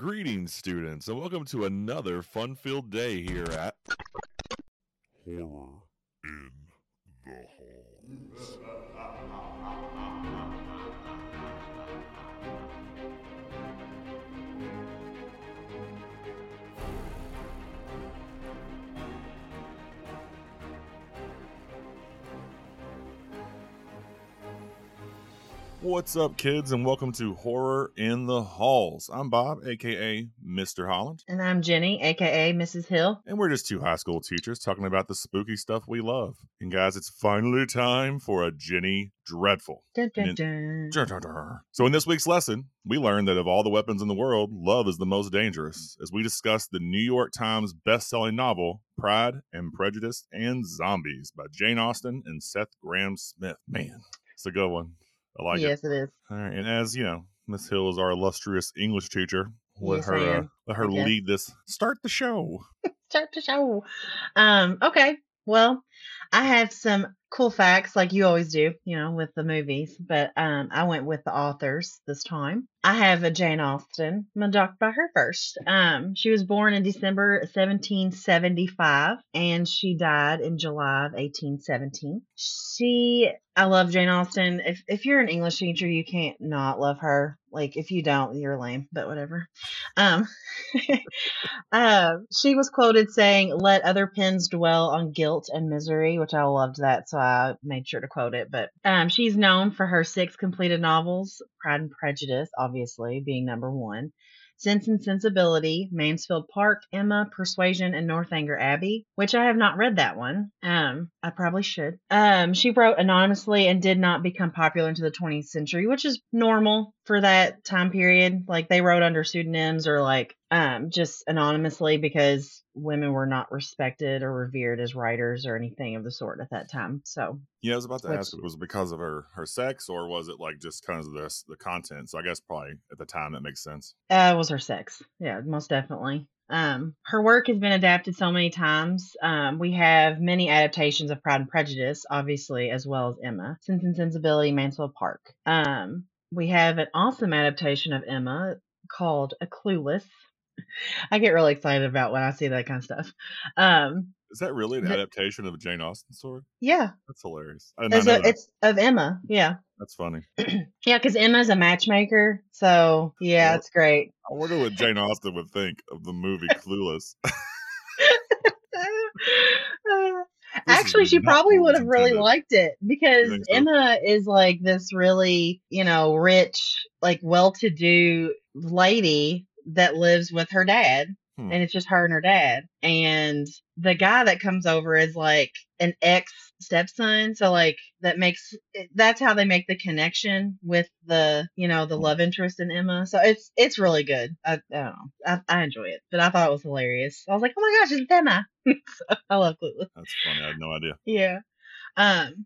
Greetings, students, and welcome to another fun-filled day here at Horror in the Halls. What's up, kids, and welcome to Horror in the Halls. I'm Bob, a.k.a. Mr. Holland. And I'm Jenny, a.k.a. Mrs. Hill. And we're just two high school teachers talking about the spooky stuff we love. And guys, it's finally time for a Jenny Dreadful. Dun, dun, dun. So in this week's lesson, we learned that of all the weapons in the world, love is the most dangerous, as we discuss the New York Times best-selling novel, Pride and Prejudice and Zombies by Jane Austen and Seth Grahame-Smith. Man, it's a good one. I like it. Yes, it is. All right, and as you know, Miss Hill is our illustrious English teacher. Let her lead this. Start the show. Start the show. Okay. Well, I have some cool facts, like you always do, you know, with the movies. But I went with the authors this time. I have a Jane Austen. I'm going to talk about her first. She was born in December 1775, and she died in July of 1817. I love Jane Austen. If you're an English teacher, you can't not love her. Like, if you don't, you're lame, but whatever. She was quoted saying, "Let other pens dwell on guilt and misery," which I loved that, so I made sure to quote it. But she's known for her 6 completed novels, Pride and Prejudice, obviously, being number 1. Sense and Sensibility, Mansfield Park, Emma, Persuasion, and Northanger Abbey, which I have not read that one. I probably should. She wrote anonymously and did not become popular into the 20th century, which is normal for that time period. Like, they wrote under pseudonyms or like just anonymously because women were not respected or revered as writers or anything of the sort at that time. So yeah, I was about to ask, was it because of her sex, or was it like just kind of the content? So I guess probably at the time that makes sense. It was her sex. Yeah, most definitely. Her work has been adapted so many times. We have many adaptations of Pride and Prejudice, obviously, as well as Emma, Sense and Sensibility, Mansfield Park. We have an awesome adaptation of Emma called Clueless. I get really excited about when I see that kind of stuff. Is that really an adaptation of a Jane Austen story? Yeah. That's hilarious. It's of Emma. Yeah. That's funny. Yeah, because Emma's a matchmaker. So, yeah, it's great. I wonder what Jane Austen would think of the movie Clueless. Actually, she probably would have really liked it, because Emma is like this really, you know, rich, like well-to-do lady that lives with her dad, and it's just her and her dad, and the guy that comes over is like an ex-stepson, so like that's how they make the connection with the, you know, the love interest in Emma. So it's really good. I don't know, I enjoy it, but I thought it was hilarious. I was like, oh my gosh, it's Emma. So I love Clueless. That's funny. I had no idea. Yeah.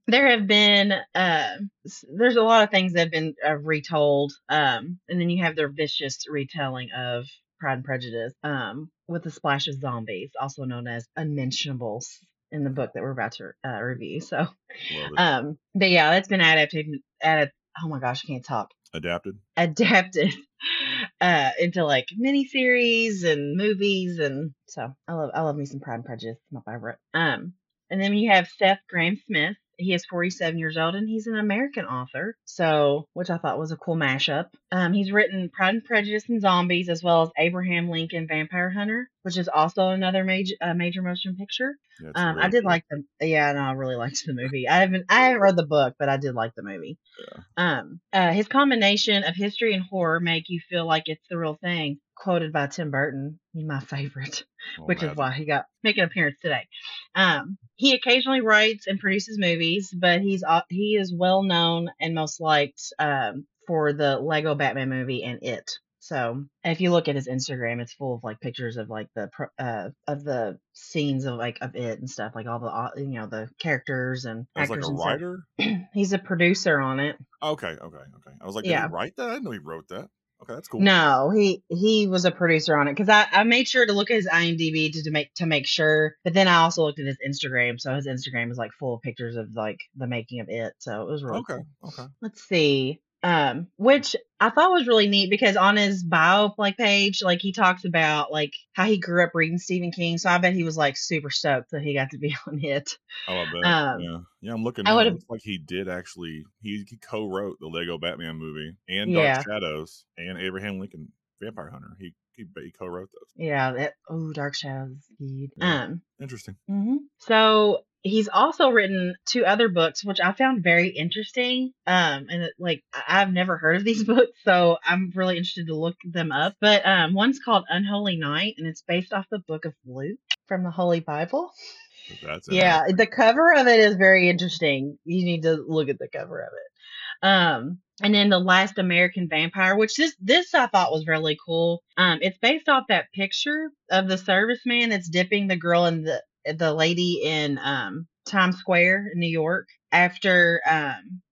There have been there's a lot of things that have been retold, and then you have the vicious retelling of Pride and Prejudice, with a splash of zombies, also known as unmentionables, in the book that we're about to review. So, but yeah, that's been adapted. Oh my gosh, I can't talk. Adapted into like miniseries and movies, and so I love me some Pride and Prejudice. My favorite. And then you have Seth Grahame-Smith. He is 47 years old, and he's an American author, so, which I thought was a cool mashup. He's written Pride and Prejudice and Zombies, as well as Abraham Lincoln, Vampire Hunter, which is also another major motion picture. Yeah, I did like them. Yeah, no, I really liked the movie. I haven't read the book, but I did like the movie. Yeah. His combination of history and horror make you feel like it's the real thing. Quoted by Tim Burton, my favorite, is why he got make an appearance today. He occasionally writes and produces movies, but he is well known and most liked for the Lego Batman movie and It. So if you look at his Instagram, it's full of like pictures of like the of the scenes of like of It and stuff, like all the, you know, the characters and actors. Like a writer? He's a producer on it. Okay. I was like, did he write that? I didn't know he wrote that. Okay, that's cool. No, he was a producer on it, because I made sure to look at his IMDb to make sure, but then I also looked at his Instagram, so his Instagram is like full of pictures of like the making of It, so it was really cool. Okay. Let's see. Which I thought was really neat because on his bio page, he talks about how he grew up reading Stephen King. So I bet he was super stoked that he got to be on it. Oh, I bet. Yeah, I'm looking. It looks like he did actually. He co-wrote the Lego Batman movie and Dark Shadows and Abraham Lincoln Vampire Hunter. He co-wrote those. Yeah. Dark Shadows. Yeah. Interesting. Mm-hmm. So. He's also written two other books, which I found very interesting. And I've never heard of these books, so I'm really interested to look them up. But one's called Unholy Night, and it's based off the book of Luke from the Holy Bible. That's the cover of it is very interesting. You need to look at the cover of it. And then The Last American Vampire, which this I thought was really cool. It's based off that picture of the serviceman that's dipping the girl in the lady in Times Square in New York after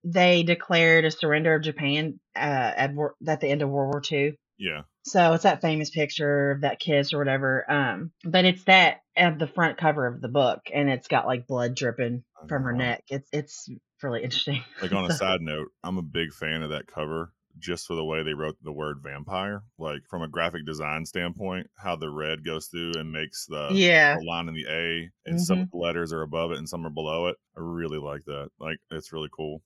they declared a surrender of Japan at the end of World War II. Yeah. So it's that famous picture of that kiss or whatever. But it's that at the front cover of the book, and it's got blood dripping from her neck. It's really interesting. On a side note, I'm a big fan of that cover. Just for the way they wrote the word vampire, from a graphic design standpoint, how the red goes through and makes the line in the A, and some of the letters are above it and some are below it. I really like that. It's really cool.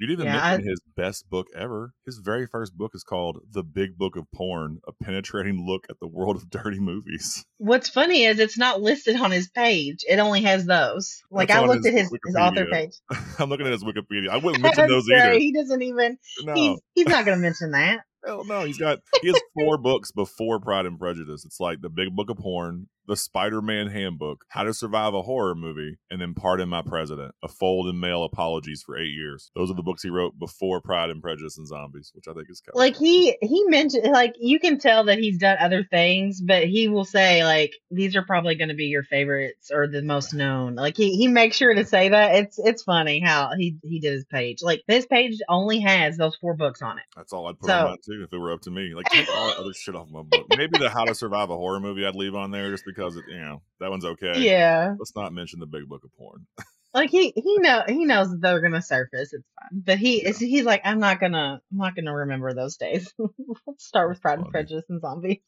You didn't mention his best book ever. His very first book is called The Big Book of Porn, a penetrating look at the world of dirty movies. What's funny is it's not listed on his page. It only has those. I looked at his author page. I'm looking at his Wikipedia. I wouldn't mention those either. He doesn't even, no. He's not going to mention that. Hell no, he has 4 books before Pride and Prejudice. It's The Big Book of Porn, The Spider-Man Handbook, How to Survive a Horror Movie, and then Pardon My President, a fold and mail apologies for 8 years. Those are the books he wrote before Pride and Prejudice and Zombies, which I think is kind of cool. He mentioned, you can tell that he's done other things, but he will say, these are probably going to be your favorites or the most known. He makes sure to say that. It's funny how he did his page. This page only has those 4 books on it. That's all I'd put on that, too, if it were up to me. Take all that other shit off my book. Maybe the How to Survive a Horror Movie I'd leave on there just because that one's okay. Yeah. Let's not mention The Big Book of Porn. He knows that they're gonna surface. It's fine, but he's I'm not gonna remember those days. Let's start with Pride and Prejudice and Zombies.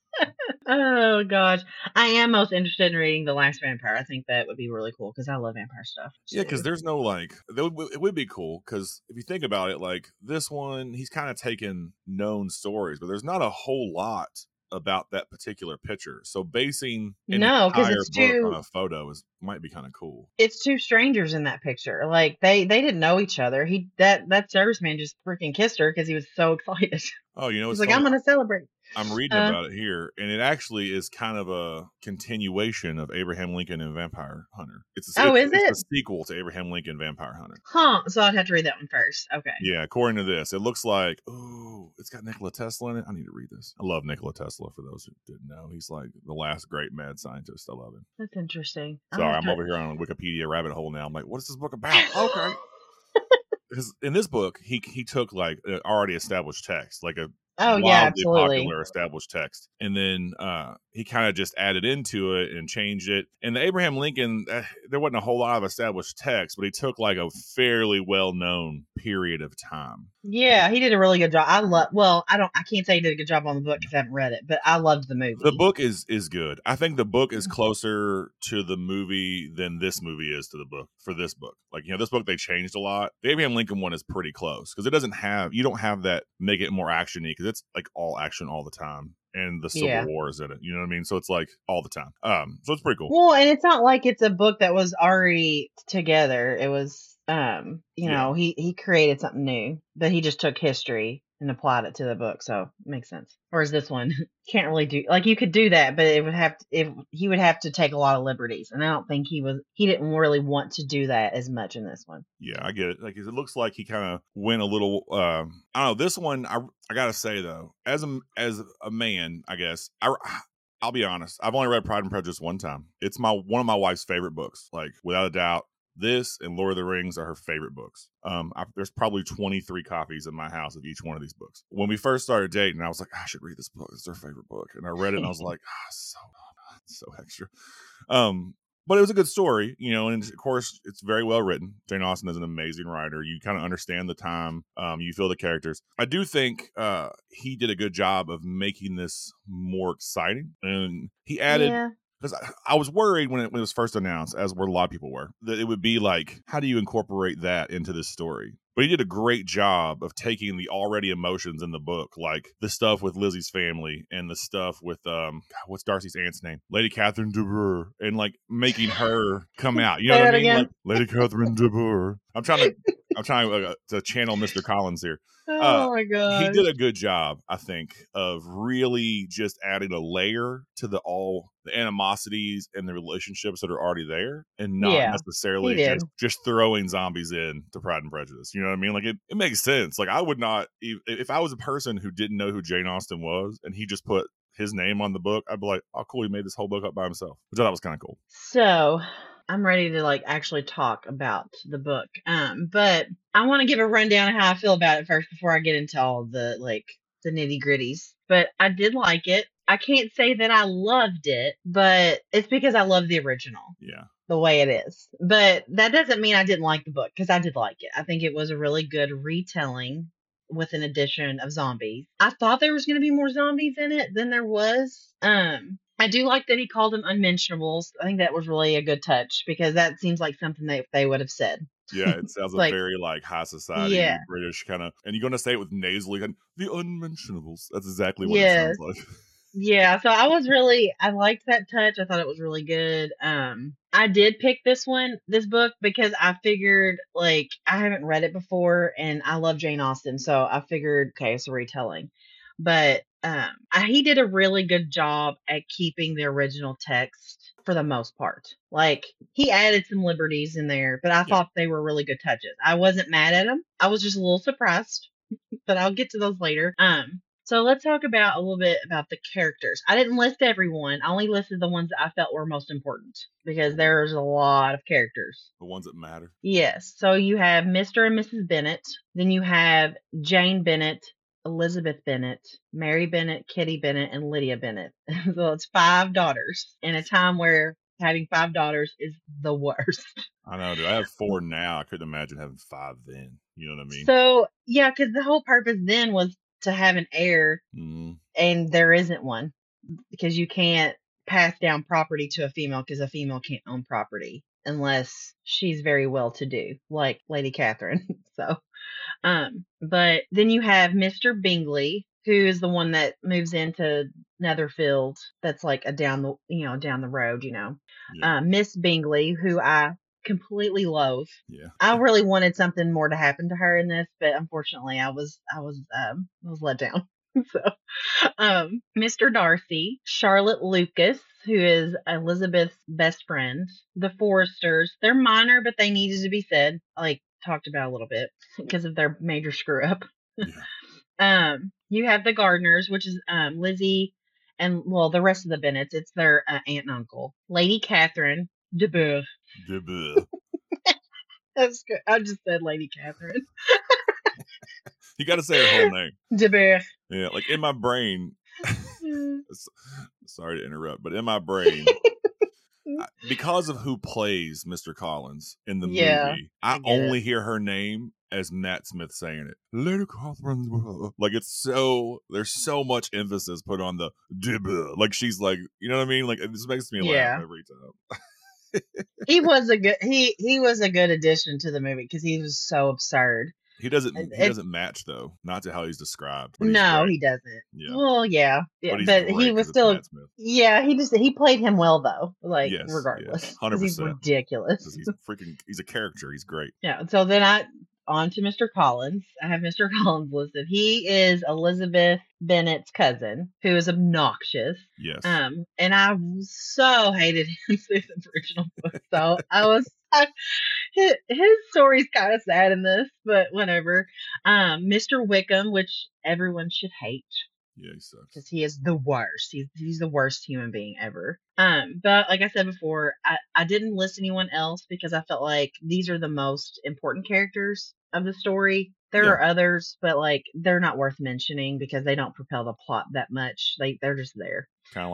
Oh gosh, I am most interested in reading The Last Vampire. I think that would be really cool because I love vampire stuff. Yeah, because there's no it would be cool because if you think about it, this one, he's kind of taken known stories, but there's not a whole lot about that particular picture, so basing entire book on a photo might be kind of cool. It's 2 strangers in that picture. They didn't know each other. That serviceman just freaking kissed her because he was so excited. Oh, he's I'm gonna celebrate. I'm reading about it here, and it actually is kind of a continuation of Abraham Lincoln and Vampire Hunter. It's a sequel to Abraham Lincoln Vampire Hunter. Huh, so I'd have to read that one first. Okay. Yeah, according to this, it looks like, it's got Nikola Tesla in it. I need to read this. I love Nikola Tesla, for those who didn't know. He's the last great mad scientist. I love him. That's interesting. Sorry, I'm over here on Wikipedia rabbit hole now. I'm like, what is this book about? Okay. Because in this book, he took already established text, a wildly popular established text, and then he kind of just added into it and changed it. And the Abraham Lincoln, there wasn't a whole lot of established text, but he took a fairly well known period of time. Yeah, he did a really good job. I can't say he did a good job on the book because I haven't read it, but I loved the movie. The book is good. I think the book is closer to the movie than this movie is to the book for this book. This book, they changed a lot. The Abraham Lincoln one is pretty close because it you don't have that make it more actiony because it's all action all the time. And the Civil War is in it. You know what I mean? So it's all the time. So it's pretty cool. Well, and it's not it's a book that was already together. It was, he created something new, but he just took history and applied it to the book. So it makes sense. Whereas this one can't really do, you could do that, but it would have to, he would have to take a lot of liberties. And I don't think he didn't really want to do that as much in this one. Yeah, I get it. It looks like he kind of went a little, I don't know. This one, I gotta say though, as a man, I guess I'll be honest. I've only read Pride and Prejudice one time. It's one of my wife's favorite books. Without a doubt, this and Lord of the Rings are her favorite books. There's probably 23 copies in my house of each one of these books. When we first started dating, I was like, I should read this book. It's her favorite book. And I read it and I was like, so extra. But it was a good story, you know, and of course, it's very well written. Jane Austen is an amazing writer. You kind of understand the time. You feel the characters. I do think he did a good job of making this more exciting. And he added... Yeah. Because I was worried when it was first announced, as were a lot of people were, that it would be like, how do you incorporate that into this story? But he did a great job of taking the already emotions in the book, like the stuff with Lizzie's family and the stuff with, what's Darcy's aunt's name? Lady Catherine de Bourgh, and like making her come out. You know what I mean? Again. Like, Lady Catherine de Bourgh. I'm trying to channel Mr. Collins here. Oh my God. He did a good job, I think, of really just adding a layer to the animosities and the relationships that are already there, and not necessarily just throwing zombies in to Pride and Prejudice. You know what I mean? Like it makes sense. Like I would not, if I was a person who didn't know who Jane Austen was and he just put his name on the book, I'd be like, oh cool, he made this whole book up by himself, which I thought was kind of cool. So I'm ready to like actually talk about the book. But I want to give a rundown of how I feel about it first before I get into all the nitty gritties. But I did like it. I can't say that I loved it, but it's because I love the original. Yeah. The way it is. But that doesn't mean I didn't like the book, because I did like it. I think it was a really good retelling with an addition of zombies. I thought there was going to be more zombies in it than there was. I do like that he called them unmentionables. I think that was really a good touch, because that seems like something they would have said. Yeah, it sounds like, very like high society, British kind of. And you're going to say it with nasally, the unmentionables. That's exactly what it sounds like. Yeah, so I liked that touch. I thought it was really good. I did pick this book, because I figured, like, I haven't read it before, and I love Jane Austen, so I figured, okay, it's a retelling. But he did a really good job at keeping the original text for the most part. Like, he added some liberties in there, but I thought they were really good touches. I wasn't mad at him. I was just a little surprised, but I'll get to those later. So let's talk about a little bit about the characters. I didn't list everyone. I only listed the ones that I felt were most important, because there's a lot of characters. The ones that matter. Yes. So you have Mr. and Mrs. Bennet. Then you have Jane Bennet, Elizabeth Bennet, Mary Bennet, Kitty Bennet, and Lydia Bennet. So it's 5 daughters in a time where having 5 daughters is the worst. I know, dude. I have 4 now. I couldn't imagine having 5 then. You know what I mean? So, yeah, because the whole purpose then was to have an heir, and there isn't one, because you can't pass down property to a female, because a female can't own property unless she's very well to do, like Lady Catherine. So, but then you have Mr. Bingley, who is the one that moves into Netherfield. That's like a down the road, you know, Miss Bingley, who I completely loathe. Yeah. I really wanted something more to happen to her in this, but unfortunately I was let down. So, Mr. Darcy, Charlotte Lucas, who is Elizabeth's best friend, the Foresters. They're minor, but they needed to be said, like talked about a little bit, because of their major screw up. Yeah. You have the Gardners, which is Lizzie and the rest of the Bennets. It's their aunt and uncle. Lady Catherine de Bourgh. That's good. I just said Lady Catherine. You got to say her whole name. De Bourgh. Yeah, like in my brain. Sorry to interrupt, but in my brain, because of who plays Mr. Collins in the movie, I only hear her name as Matt Smith saying it. Lady Catherine. Like there's so much emphasis put on the de Bourgh. Like she's like, you know what I mean? Like this makes me laugh every time. He was a good addition to the movie, because he was so absurd. He doesn't match though, not to how he's described. He doesn't. Yeah. Well, yeah, but he was still. Yeah, he played him well though. Like regardless, 100%. He's ridiculous. He's a character. He's great. Yeah. So then on to Mr. Collins. I have Mr. Collins listed. He is Elizabeth Bennet's cousin, who is obnoxious. Yes. And I so hated him through the original book. So his story's kind of sad in this, but whatever. Mr. Wickham, which everyone should hate. Yeah, he sucks. Because he is the worst. He's the worst human being ever. But like I said before, I didn't list anyone else, because I felt like these are the most important characters of the story. There are others, but like they're not worth mentioning because they don't propel the plot that much. They're just there. Kind of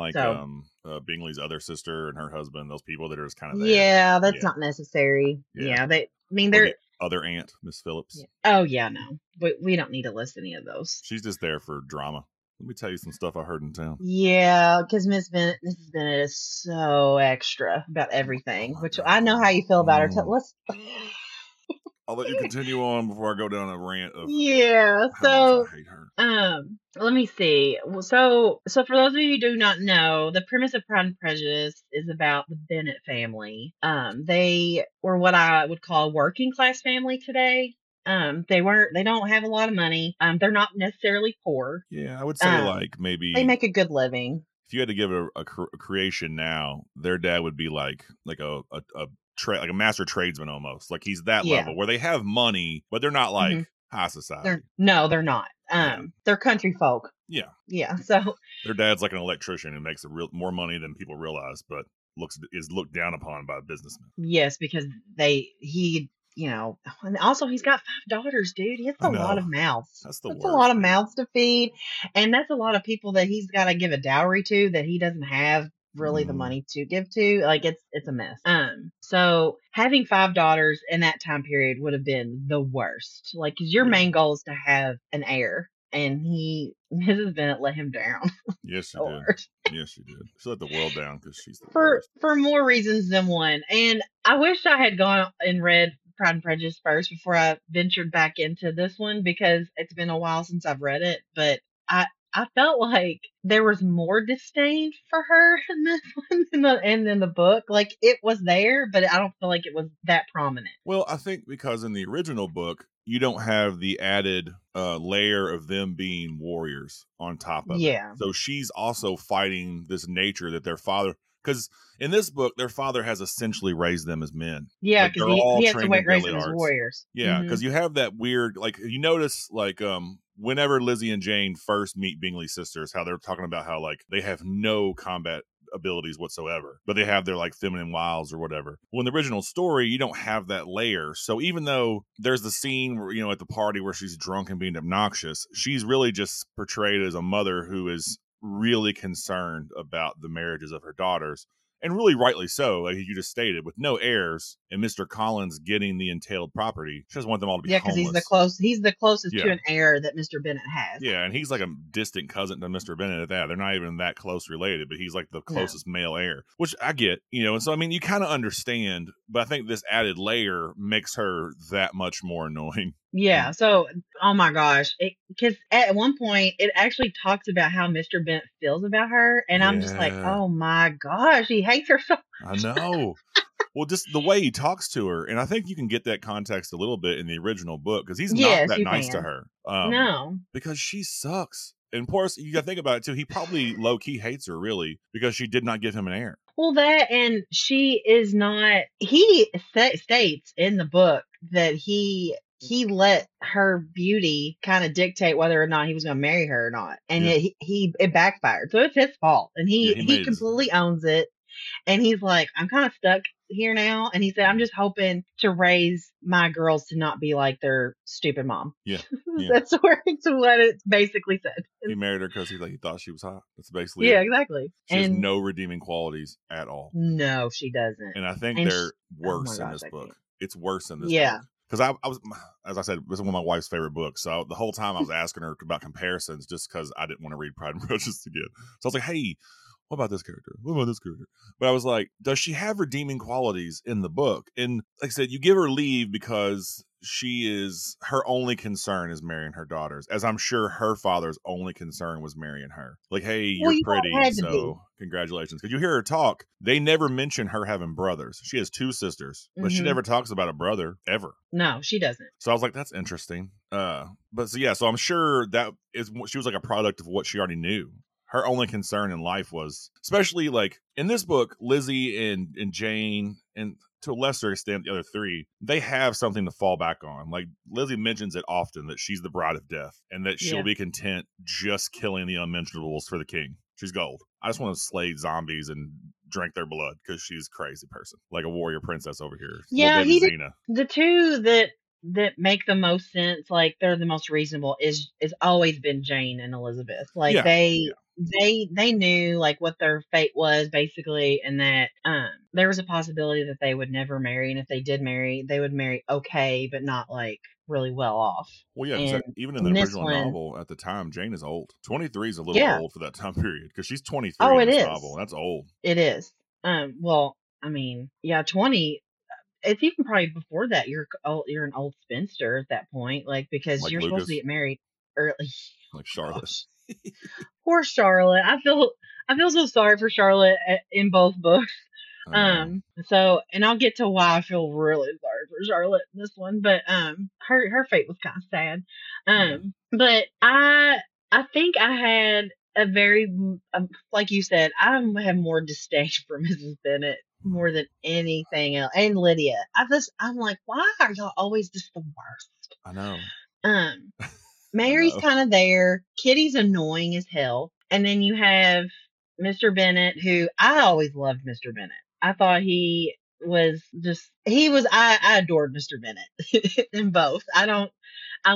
like Bingley's other sister and her husband. Those people that are just kind of there. Yeah, that's not necessary. Yeah, they. I mean, they're the other aunt, Miss Phillips. Yeah. Oh yeah, no, we don't need to list any of those. She's just there for drama. Let me tell you some stuff I heard in town. Yeah, because Mrs. Bennett is so extra about everything, which I know how you feel about her. Let's. I'll let you continue on before I go down a rant of so I hate her. Let me see. Well, so for those of you who do not know, the premise of Pride and Prejudice is about the Bennett family. They were what I would call a working class family today. They don't have a lot of money. They're not necessarily poor. Yeah, I would say like maybe they make a good living. If you had to give a creation now, their dad would be like a master tradesman almost. Like he's that level where they have money, but they're not like high society. They're not. They're country folk. Yeah. Yeah. So their dad's like an electrician who makes more money than people realize, but is looked down upon by a businessman. Yes, because he. You know, and also he's got 5 daughters, dude. He has a lot of mouths. That's a lot of mouths to feed. And that's a lot of people that he's got to give a dowry to that he doesn't have really the money to give to. Like, it's a mess. So having 5 daughters in that time period would have been the worst. Like, 'cause your main goal is to have an heir. And Mrs. Bennett let him down. Yes, she did. Yes, she did. She let the world down because she's the worst. For more reasons than one. And I wish I had gone and read Pride and Prejudice first before I ventured back into this one, because it's been a while since I've read it, but I felt like there was more disdain for her in this one and in the book. Like, it was there, but I don't feel like it was that prominent. Well, I think because in the original book, you don't have the added layer of them being warriors on top of it. So she's also fighting this nature that their father... Because in this book, their father has essentially raised them as men. Yeah, because like he has to raise them as warriors. Yeah, because you have that weird, like, you notice, like, whenever Lizzie and Jane first meet Bingley's sisters, how they're talking about how, like, they have no combat abilities whatsoever, but they have their, like, feminine wiles or whatever. Well, in the original story, you don't have that layer. So even though there's the scene where, you know, at the party where she's drunk and being obnoxious, she's really just portrayed as a mother who is really concerned about the marriages of her daughters, and really rightly so, like you just stated, with no heirs and Mr. Collins getting the entailed property. She doesn't want them all to be homeless. Because he's the closest to an heir that Mr. Bennett has. Yeah, and he's like a distant cousin to Mr. Bennett at that. They're not even that close related, but he's like the closest male heir, which I get, you know. And so, I mean, you kind of understand, but I think this added layer makes her that much more annoying. Yeah, so, oh my gosh, because at one point, it actually talks about how Mr. Bennett feels about her, and I'm just like, oh my gosh, he hates her so much. I know. Well, just the way he talks to her, and I think you can get that context a little bit in the original book, because he's not that nice to her. No. Because she sucks. And of course, you gotta think about it, too, he probably low-key hates her, really, because she did not give him an heir. Well, that, and she is not, he states in the book that he let her beauty kind of dictate whether or not he was going to marry her or not. And it backfired. So it's his fault. And he completely owns it. And he's like, I'm kind of stuck here now. And he said, I'm just hoping to raise my girls to not be like their stupid mom. Yeah. That's what it basically said. He married her because he thought she was hot. That's basically it. Exactly. She has no redeeming qualities at all. No, she doesn't. And I think they're worse in this book. It's worse in this book. Because I was, as I said, this is one of my wife's favorite books. So the whole time I was asking her about comparisons just because I didn't want to read Pride and Prejudice again. So I was like, hey, what about this character? What about this character? But I was like, does she have redeeming qualities in the book? And like I said, you give her leave because her only concern is marrying her daughters, as I'm sure her father's only concern was marrying her. Like, hey, you're pretty, so congratulations. Because you hear her talk, they never mention her having brothers. She has 2 sisters, but she never talks about a brother ever. No, she doesn't. So I was like, that's interesting. So I'm sure that she was like a product of what she already knew. Her only concern in life was, especially like in this book, Lizzie and Jane, and to a lesser extent the other 3, they have something to fall back on. Like Lizzie mentions it often that she's the bride of death and that she'll be content just killing the unmentionables for the king. She's gold. I just want to slay zombies and drink their blood because she's a crazy person, like a warrior princess over here. Yeah, the two that that make the most sense, like they're the most reasonable, is always been Jane and Elizabeth. Like they knew like what their fate was basically, and that there was a possibility that they would never marry, and if they did marry, they would marry okay, but not like really well off. Well, yeah, and even in the original novel at the time, Jane is old. 23 is a little old for that time period, because she's 23 in this novel. That's old. It is. Well, I mean, yeah, 20. It's even probably before that. You're an old spinster at that point, like because like you're Lucas. Supposed to get married early. Like Charlotte. Poor Charlotte. I feel so sorry for Charlotte in both books. So, and I'll get to why I feel really sorry for Charlotte in this one, but her fate was kind of sad. But I think I had a very like you said, I have more disdain for Mrs. Bennett more than anything else, and Lydia. I'm like, why are y'all always just the worst? I know. Mary's kind of there. Kitty's annoying as hell, and then you have Mr. Bennett, who I always loved. Mr. Bennett. I thought he was just, I adored Mr. Bennett in both. I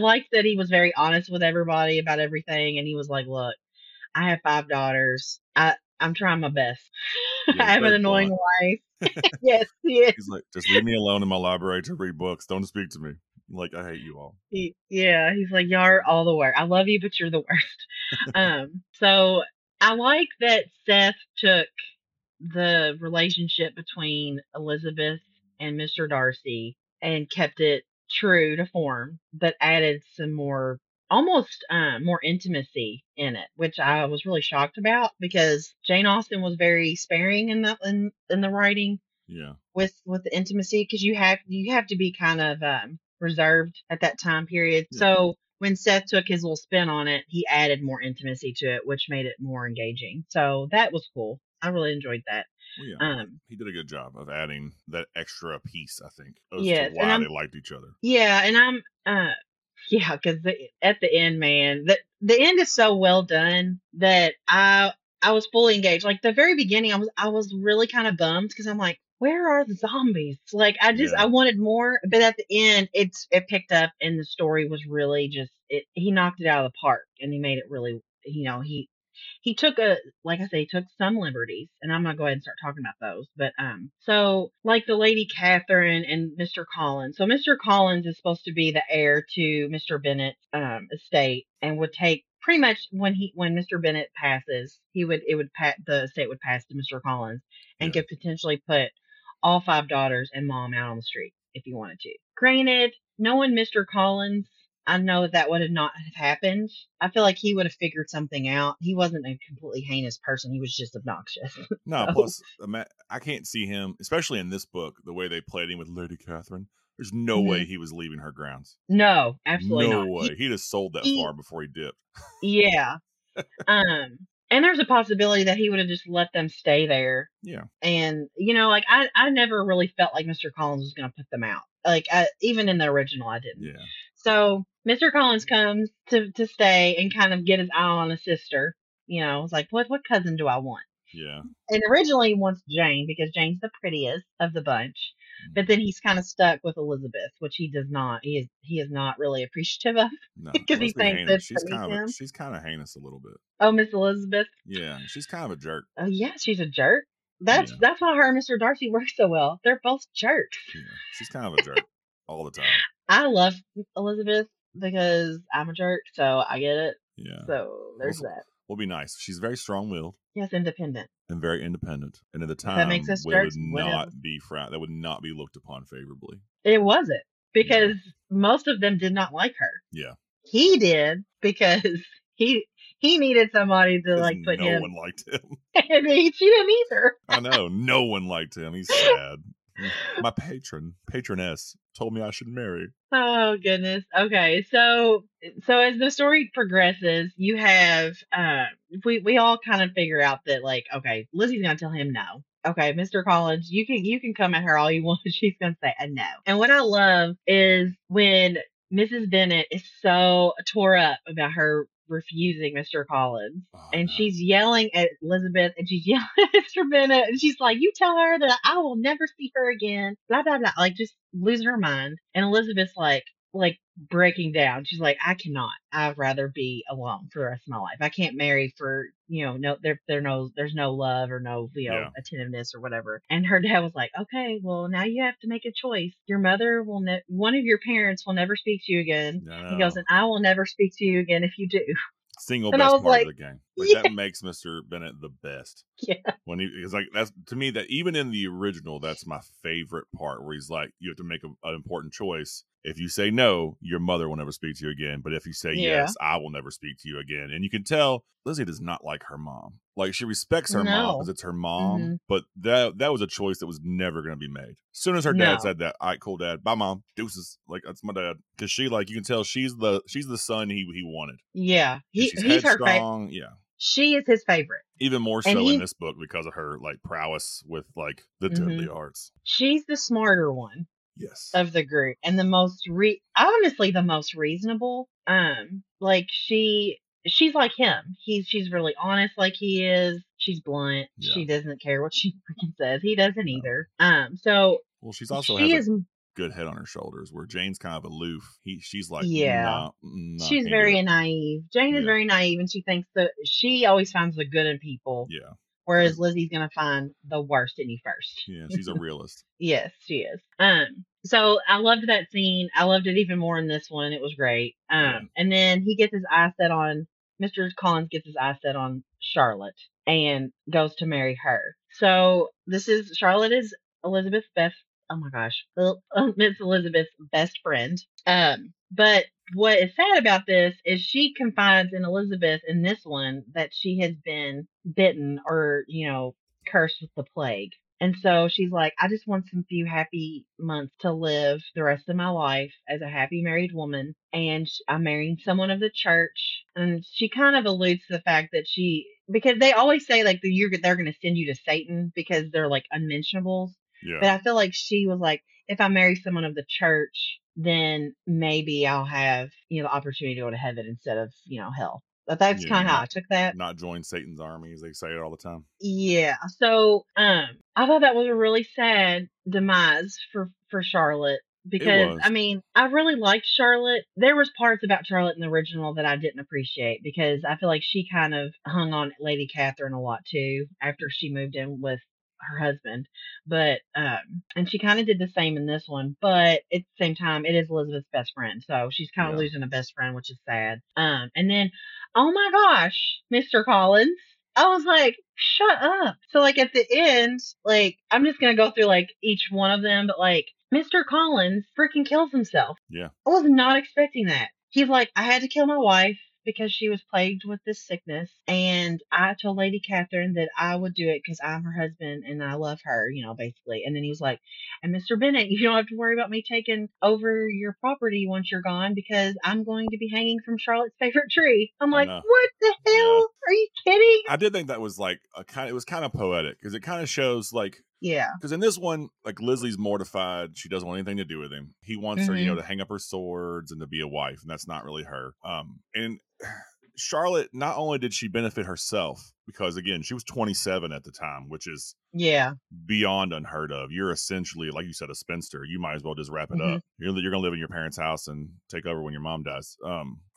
liked that he was very honest with everybody about everything. And he was like, look, I have 5 daughters. I'm trying my best. Yeah, I have an annoying wife. Yes, yes. He's like, just leave me alone in my library to read books. Don't speak to me. Like, I hate you all. He's like, y'all are all the worst. I love you, but you're the worst. So I like that Seth took the relationship between Elizabeth and Mr. Darcy and kept it true to form, but added some more, almost more intimacy in it, which I was really shocked about, because Jane Austen was very sparing in the writing. Yeah. With the intimacy, because you have to be kind of reserved at that time period. Yeah. So when Seth took his little spin on it, he added more intimacy to it, which made it more engaging. So that was cool. I really enjoyed that. Well, yeah, he did a good job of adding that extra piece, I think, as to why they liked each other. Yeah, and I'm, because at the end, man, the end is so well done that I was fully engaged. Like the very beginning, I was really kind of bummed, because I'm like, where are the zombies? Like, I wanted more, but at the end, it picked up, and the story was really just, he knocked it out of the park, and he made it really, he took he took some liberties, and I'm going to go ahead and start talking about those, but, so, like the Lady Catherine and Mr. Collins. So Mr. Collins is supposed to be the heir to Mr. Bennett's, estate, and would take, pretty much when Mr. Bennett passes, the estate would pass to Mr. Collins, and could potentially put all 5 daughters and mom out on the street if he wanted to. Granted, knowing Mr. Collins, I know that would have not happened. I feel like he would have figured something out. He wasn't a completely heinous person. He was just obnoxious. No, so. Plus, I can't see him, especially in this book, the way they played him with Lady Catherine. There's no way he was leaving her grounds. No, absolutely not. No way. He'd have sold that farm before he dipped. Yeah. And there's a possibility that he would have just let them stay there. Yeah. And, like, I never really felt like Mr. Collins was going to put them out. Like, even in the original, I didn't. Yeah. So Mr. Collins comes to stay and kind of get his eye on his sister. It's like, what cousin do I want? Yeah. And originally he wants Jane, because Jane's the prettiest of the bunch. But then he's kind of stuck with Elizabeth, which he does not. He is not really appreciative of, because he thinks that she's kind of heinous a little bit. Oh, Miss Elizabeth. Yeah, she's kind of a jerk. Oh yeah, she's a jerk. That's why her and Mr. Darcy work so well. They're both jerks. Yeah, she's kind of a jerk all the time. I love Elizabeth because I'm a jerk, so I get it. Yeah. So there's that. Will be nice. She's very strong-willed. Yes, independent. And very independent. And at the time, that would not be looked upon favorably. It wasn't, because most of them did not like her. Yeah. He did, because he needed somebody to like put him. No one liked him. And she didn't either. I know. No one liked him. He's sad. My patroness told me I should marry. Oh goodness. Okay, so as the story progresses, you have we all kind of figure out that, like, okay, Lizzie's gonna tell him no. Okay, Mr. Collins, you can come at her all you want. She's gonna say a no. And what I love is when Mrs. Bennett is so tore up about her refusing Mr. Collins, she's yelling at Elizabeth, and she's yelling at Mr. Bennett, and she's like, you tell her that I will never see her again, blah blah blah, like just losing her mind. And Elizabeth's like, like breaking down. She's like, I cannot. I'd rather be alone for the rest of my life. I can't marry for, you know, no, there's no love or no, you know, attentiveness or whatever. And her dad was like, okay, well, now you have to make a choice. Your mother will, one of your parents will never speak to you again. No. He goes, and I will never speak to you again if you do. Single and best part of the game. Like, yeah. That makes Mr. Bennett the best. Yeah. When he is like, that's to me, that even in the original, that's my favorite part where he's like, you have to make an important choice. If you say no, your mother will never speak to you again. But if you say yes, I will never speak to you again. And you can tell Lizzie does not like her mom. Like, she respects her mom because it's her mom. Mm-hmm. But that was a choice that was never going to be made. As soon as her dad said that, all right, cool, dad. Bye, mom. Deuces. Like, that's my dad. Because she, like, you can tell she's the son he wanted. Yeah. He's her favorite. Yeah. She is his favorite. Even more so in this book because of her, like, prowess with, like, the deadly arts. She's the smarter one. Yes. Of the group, and the most honestly the most reasonable. Like she's like him. She's really honest, like he is. She's blunt. Yeah. She doesn't care what she freaking says. He doesn't either. So well, she has a good head on her shoulders. Where Jane's kind of aloof. She's like nah, she's very naive. Jane is very naive, and she thinks that she always finds the good in people. Yeah. Whereas Lizzie's going to find the worst in you first. Yeah, she's a realist. Yes, she is. So I loved that scene. I loved it even more in this one. It was great. And then he gets his eye set on, Mr. Collins gets his eye set on Charlotte and goes to marry her. So Charlotte is Elizabeth's best, oh my gosh, it's Elizabeth's best friend. But what is sad about this is she confides in Elizabeth in this one that she has been bitten or, you know, cursed with the plague. And so she's like, I just want some few happy months to live the rest of my life as a happy married woman. And I'm marrying someone of the church. And she kind of alludes to the fact that because they always say like they're going to send you to Satan because they're like unmentionables. Yeah. But I feel like she was like, if I marry someone of the church, then maybe I'll have, you know, the opportunity to go to heaven instead of, you know, hell. But that's kind of how I took that. Not join Satan's army, as they say it all the time. Yeah. So I thought that was a really sad demise for Charlotte. Because, I mean, I really liked Charlotte. There was parts about Charlotte in the original that I didn't appreciate because I feel like she kind of hung on Lady Catherine a lot, too, after she moved in with her husband, but and she kind of did the same in this one, but at the same time it is Elizabeth's best friend, so she's kind of losing a best friend, which is sad. And then, oh my gosh, Mr. Collins, I was like, shut up. So like at the end, like I'm just gonna go through like each one of them, but like Mr. Collins freaking kills himself. Yeah, I was not expecting that. He's like, I had to kill my wife because she was plagued with this sickness, and I told Lady Catherine that I would do it because I'm her husband and I love her, you know, basically. And then he was like, and Mr. Bennett, you don't have to worry about me taking over your property once you're gone because I'm going to be hanging from Charlotte's favorite tree. I'm like, what the hell? Are you kidding? I did think that was like it was kind of poetic because it kind of shows like, yeah, because in this one, like Lizzie's mortified. She doesn't want anything to do with him. He wants her, you know, to hang up her swords and to be a wife, and that's not really her. And Charlotte, not only did she benefit herself because again, she was 27 at the time, which is beyond unheard of. You're essentially, like you said, a spinster. You might as well just wrap it up. You're gonna live in your parents' house and take over when your mom dies.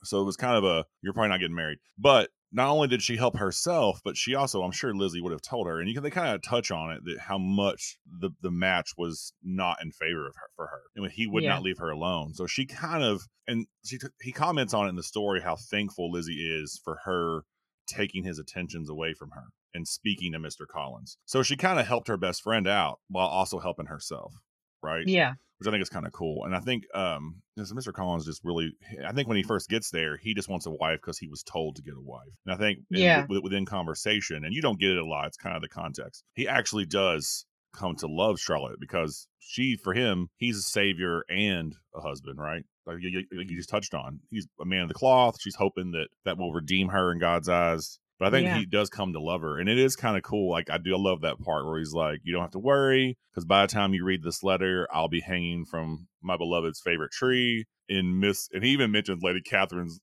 So it was kind of you're probably not getting married, but. Not only did she help herself, but she also, I'm sure Lizzie would have told her, and they kind of touch on it, that how much the match was not in favor of her, for her. I mean, he would not leave her alone. So she kind of, and he comments on it in the story, how thankful Lizzie is for her taking his attentions away from her and speaking to Mr. Collins. So she kind of helped her best friend out while also helping herself, right? Yeah. Which I think is kind of cool. And I think Mr. Collins just really, I think when he first gets there, he just wants a wife because he was told to get a wife. And I think within conversation, and you don't get it a lot, it's kind of the context. He actually does come to love Charlotte because for him, he's a savior and a husband, right? Like you just touched on. He's a man of the cloth. She's hoping that will redeem her in God's eyes. But I think he does come to love her. And it is kind of cool. Like, I love that part where he's like, you don't have to worry, because by the time you read this letter, I'll be hanging from my beloved's favorite tree. And he even mentions Lady Catherine's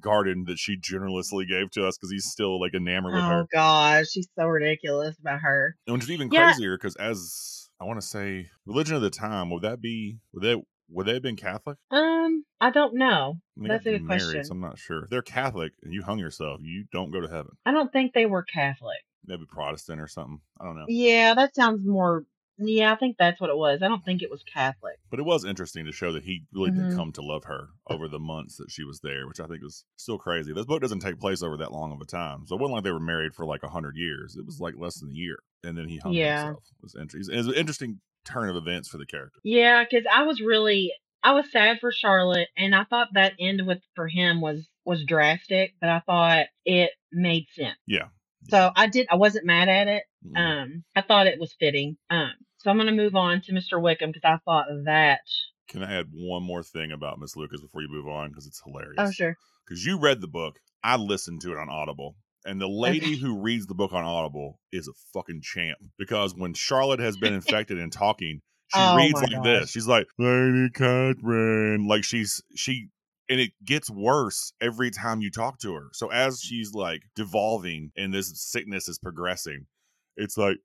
garden that she generously gave to us because he's still like enamored with her. Oh, gosh. She's so ridiculous about her. And which is even crazier because, as I want to say, religion of the time, would that be, would that Would they have been Catholic? I don't know. That's a good question. So I'm not sure. If they're Catholic and you hung yourself, you don't go to heaven. I don't think they were Catholic. Maybe Protestant or something. I don't know. Yeah, that sounds more... Yeah, I think that's what it was. I don't think it was Catholic. But it was interesting to show that he really did come to love her over the months that she was there, which I think was still crazy. This book doesn't take place over that long of a time. So it wasn't like they were married for like 100 years. It was like less than a year. And then he hung himself. It was an interesting turn of events for the character. Yeah, because I was sad for Charlotte, and I thought that end with for him was drastic, but I thought it made sense. Yeah. So I wasn't mad at it. I thought it was fitting. So I'm going to move on to Mr. Wickham because I thought that... Can I add one more thing about Miss Lucas before you move on? Because it's hilarious. Oh, sure. Because you read the book. I listened to it on Audible. And the lady who reads the book on Audible is a fucking champ. Because when Charlotte has been infected and talking, she reads like this. She's like, Lady Catherine. Like she... And it gets worse every time you talk to her. So as she's like devolving and this sickness is progressing, it's like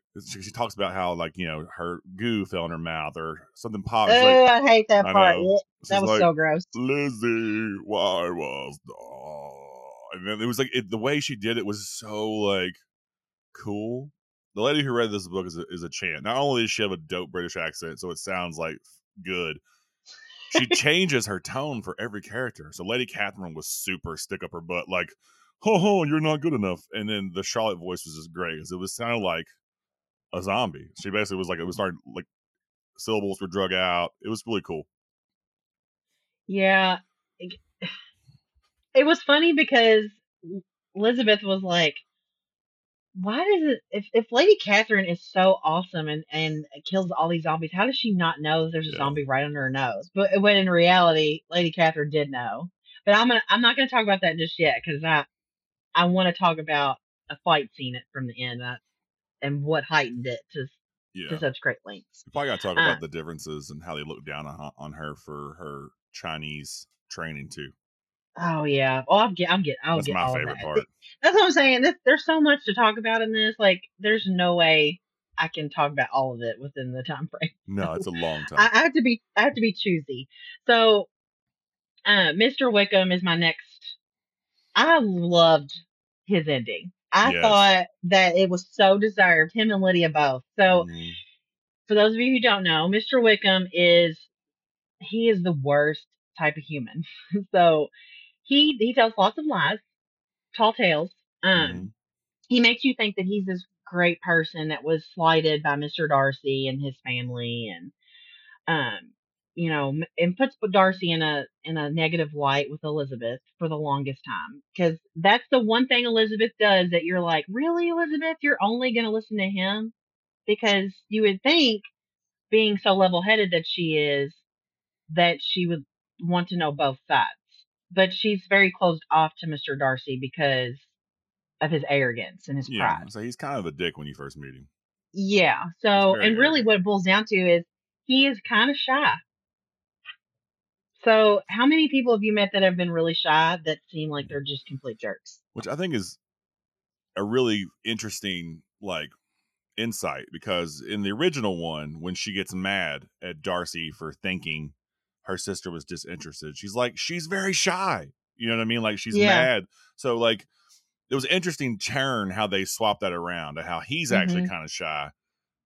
she talks about how like, you know, her goo fell in her mouth or something popped. Oh, like, I hate that part. That was like, so gross. Lizzie, why was that? And then it was like the way she did it was so like cool. The lady who read this book is a champ. Not only does she have a dope British accent, so it sounds like good. She changes her tone for every character. So Lady Catherine was super stick up her butt, like, "Ho, you're not good enough." And then the Charlotte voice was just great because it was sounded like a zombie. She basically was like, it was starting like syllables were drug out. It was really cool. Yeah, it was funny because Elizabeth was like, "Why does it? If Lady Catherine is so awesome and kills all these zombies, how does she not know there's a zombie right under her nose?" But when in reality, Lady Catherine did know. But I'm not gonna talk about that just yet because I want to talk about a fight scene from the end and what heightened it to such great lengths. If I gotta talk about the differences and how they looked down on her for her Chinese training too. Oh yeah. Oh, that's my favorite part. That's what I'm saying. There's so much to talk about in this. Like, there's no way I can talk about all of it within the time frame. No, it's a long time. I have to be choosy. So, Mr. Wickham is my next. I loved his ending. I thought that it was so deserved. Him and Lydia both. So, for those of you who don't know, Mr. Wickham is the worst type of human. So. He tells lots of lies, tall tales. He makes you think that he's this great person that was slighted by Mr. Darcy and his family, and you know, and puts Darcy in a negative light with Elizabeth for the longest time, because that's the one thing Elizabeth does that you're like, really, Elizabeth, you're only going to listen to him? Because you would think, being so level-headed that she is, that she would want to know both sides. But she's very closed off to Mr. Darcy because of his arrogance and his pride. So he's kind of a dick when you first meet him. Yeah. So, and really arrogant. What it boils down to is he is kind of shy. So how many people have you met that have been really shy that seem like they're just complete jerks? Which I think is a really interesting, like, insight, because in the original one, when she gets mad at Darcy for thinking her sister was disinterested, she's like, she's very shy. You know what I mean? Like, she's mad. So, like, it was interesting churn how they swapped that around to how he's actually kind of shy.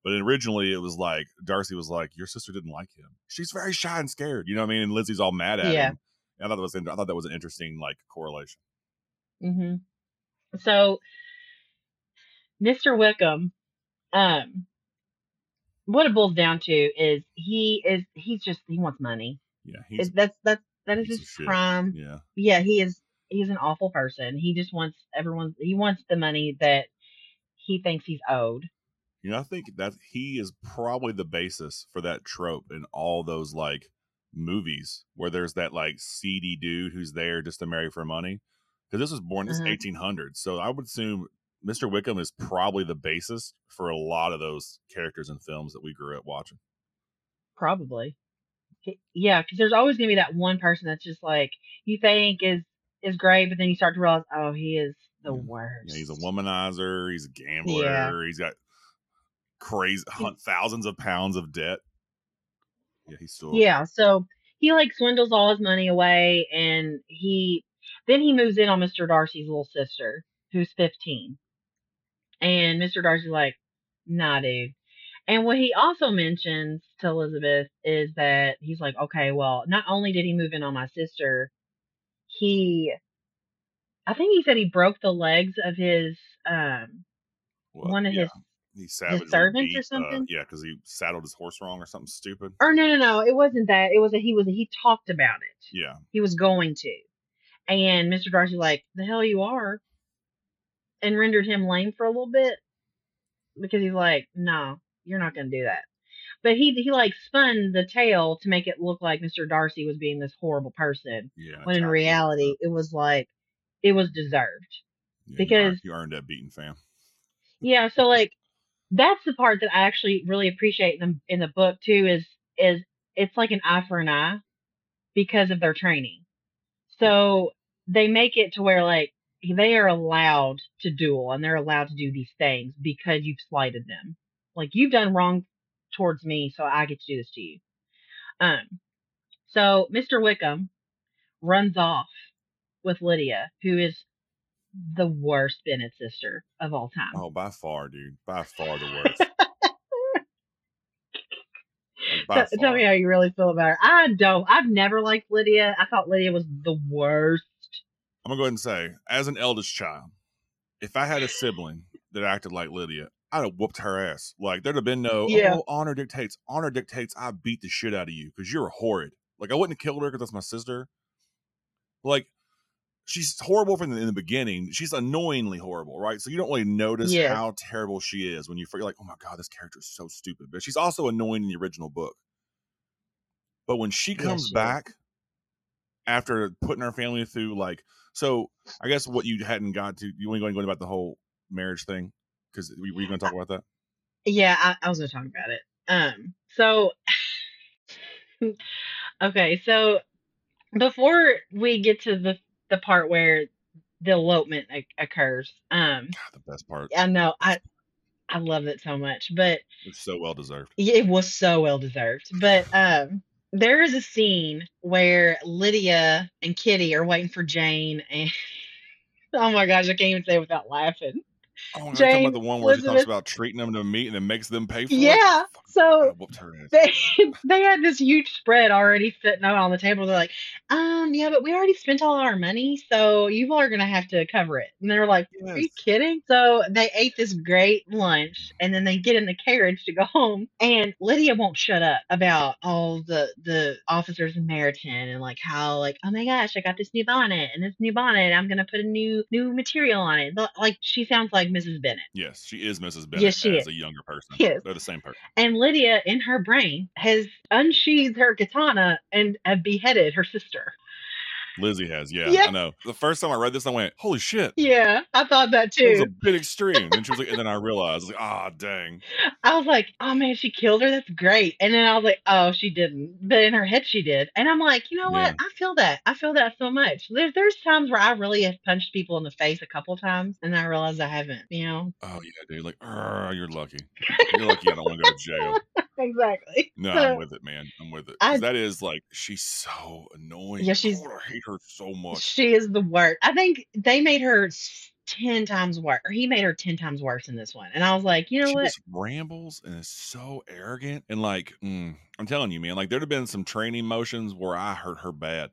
But originally, it was like, Darcy was like, your sister didn't like him. She's very shy and scared. You know what I mean? And Lizzie's all mad at him. And I thought that was an interesting, like, correlation. So, Mr. Wickham, what it boils down to is he wants money. Yeah, that is his crime. Yeah. Yeah, he's an awful person. He just wants he wants the money that he thinks he's owed. You know, I think that he is probably the basis for that trope in all those like movies where there's that like seedy dude who's there just to marry for money. Because this was born in 1800s, so I would assume Mr. Wickham is probably the basis for a lot of those characters and films that we grew up watching. Probably. Yeah, because there's always going to be that one person that's just like, you think is great, but then you start to realize, oh, he is the worst. Yeah, he's a womanizer, he's a gambler, he's got thousands of pounds of debt. Yeah, he's still... Yeah, so he like swindles all his money away, and he moves in on Mr. Darcy's little sister, who's 15. And Mr. Darcy's like, nah, dude. And what he also mentions to Elizabeth is that he's like, okay, well, not only did he move in on my sister, I think he said he broke the legs of his, his servants or something. Yeah, because he saddled his horse wrong or something stupid. Or no, it wasn't that. It was that he talked about it. Yeah. He was going to. And Mr. Darcy like, the hell you are. And rendered him lame for a little bit. Because he's like, no, you're not going to do that. But he like spun the tale to make it look like Mr. Darcy was being this horrible person. Yeah. When in reality, it was like, it was deserved. Yeah, because you earned that beating, fam. Yeah. So like, that's the part that I actually really appreciate in the book too, is it's like an eye for an eye because of their training. So they make it to where like they are allowed to duel and they're allowed to do these things because you've slighted them. Like, you've done wrong towards me, so I get to do this to you. So Mr. Wickham runs off with Lydia, who is the worst Bennett sister of all time. Oh, by far, dude. By far the worst. By far. Tell me how you really feel about her. I've never liked Lydia. I thought Lydia was the worst. I'm going to go ahead and say, as an eldest child, if I had a sibling that acted like Lydia, I'd have whooped her ass. Like, there'd have been no, honor dictates. Honor dictates I beat the shit out of you because you're horrid. Like, I wouldn't have killed her because that's my sister. Like, she's horrible in the beginning. She's annoyingly horrible, right? So you don't really notice how terrible she is when you feel like, oh my God, this character is so stupid. But she's also annoying in the original book. But when she comes back after putting her family through, like, so I guess what you hadn't got to, you weren't going about the whole marriage thing, because were you going to talk about that? Yeah, I was going to talk about it. Okay, so before we get to the part where the elopement occurs. God, the best part. I know. I love it so much, but it's so well deserved. It was so well deserved. But there is a scene where Lydia and Kitty are waiting for Jane, and oh my gosh, I can't even say it without laughing. Oh, I'm talking about the one where she talks about treating them to meat and then makes them pay for it. Yeah. So they had this huge spread already sitting out on the table. They're like, yeah, but we already spent all our money, so you all are gonna have to cover it. And they're like, are you kidding? So they ate this great lunch, and then they get in the carriage to go home. And Lydia won't shut up about all the officers in Meryton and like how like, oh my gosh, I got this new bonnet and this new bonnet. I'm gonna put a new material on it. But, like, she sounds like Mrs. Bennett. Yes, she is Mrs. Bennett. Yes, she is. A younger person. Yes. They're the same person. And Lydia, in her brain, has unsheathed her katana and beheaded her sister. Lizzie has, yeah. I know. The first time I read this, I went, holy shit. Yeah, I thought that too. It was a bit extreme. And she was like, and then I realized, like, ah, dang. I was like, oh man, she killed her? That's great. And then I was like, oh, she didn't. But in her head, she did. And I'm like, you know what? Yeah. I feel that so much. There's times where I really have punched people in the face a couple times, and I realized I haven't, you know? Oh, yeah, dude. Like, you're lucky. You're lucky I don't want to go to jail. Exactly. No, so, I'm with it, man. I'm with it. That is like, she's so annoying. Yeah, she's... God, I hate her so much. She is the worst. I think they made her 10 times worse, or he made her 10 times worse in this one. And I was like, you know what? She just rambles and is so arrogant. And like, I'm telling you, man, like there'd have been some training motions where I hurt her bad.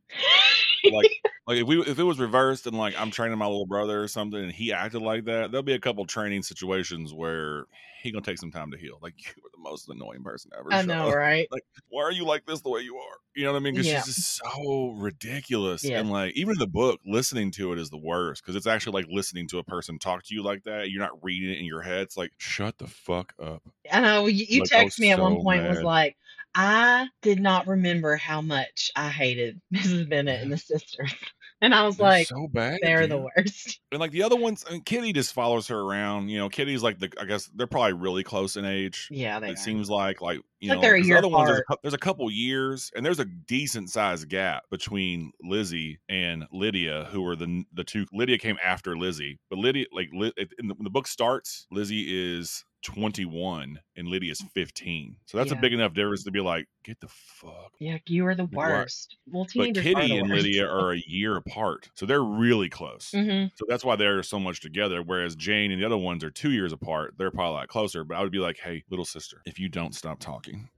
Like if it was reversed and like I'm training my little brother or something and he acted like that, there'll be a couple training situations where he gonna take some time to heal. Like, you were the most annoying person ever. I know, right? Like, why are you like this the way you are? You know what I mean? Because she's just so ridiculous. Yeah. And like, even in the book, listening to it is the worst because it's actually like listening to a person talk to you like that. You're not reading it in your head. It's like, shut the fuck up. I know. You like, text me at one point mad. Was like, I did not remember how much I hated Mrs. Bennett and the sisters. And I was like, so bad, they're the worst. And like the other ones, Kitty just follows her around. You know, Kitty's like I guess they're probably really close in age. Yeah, they are. Seems like you know, they're a year apart. There's a couple years, and there's a decent sized gap between Lizzie and Lydia, who are the two. Lydia came after Lizzie, but Lydia, like in the book starts, Lizzie is 21 and Lydia's 15. So that's a big enough difference to be like, get the fuck. Yeah, you are the worst. Well, but Kitty and Lydia are a year apart. So they're really close. Mm-hmm. So that's why they're so much together. Whereas Jane and the other ones are 2 years apart. They're probably a lot closer. But I would be like, hey, little sister, if you don't stop talking.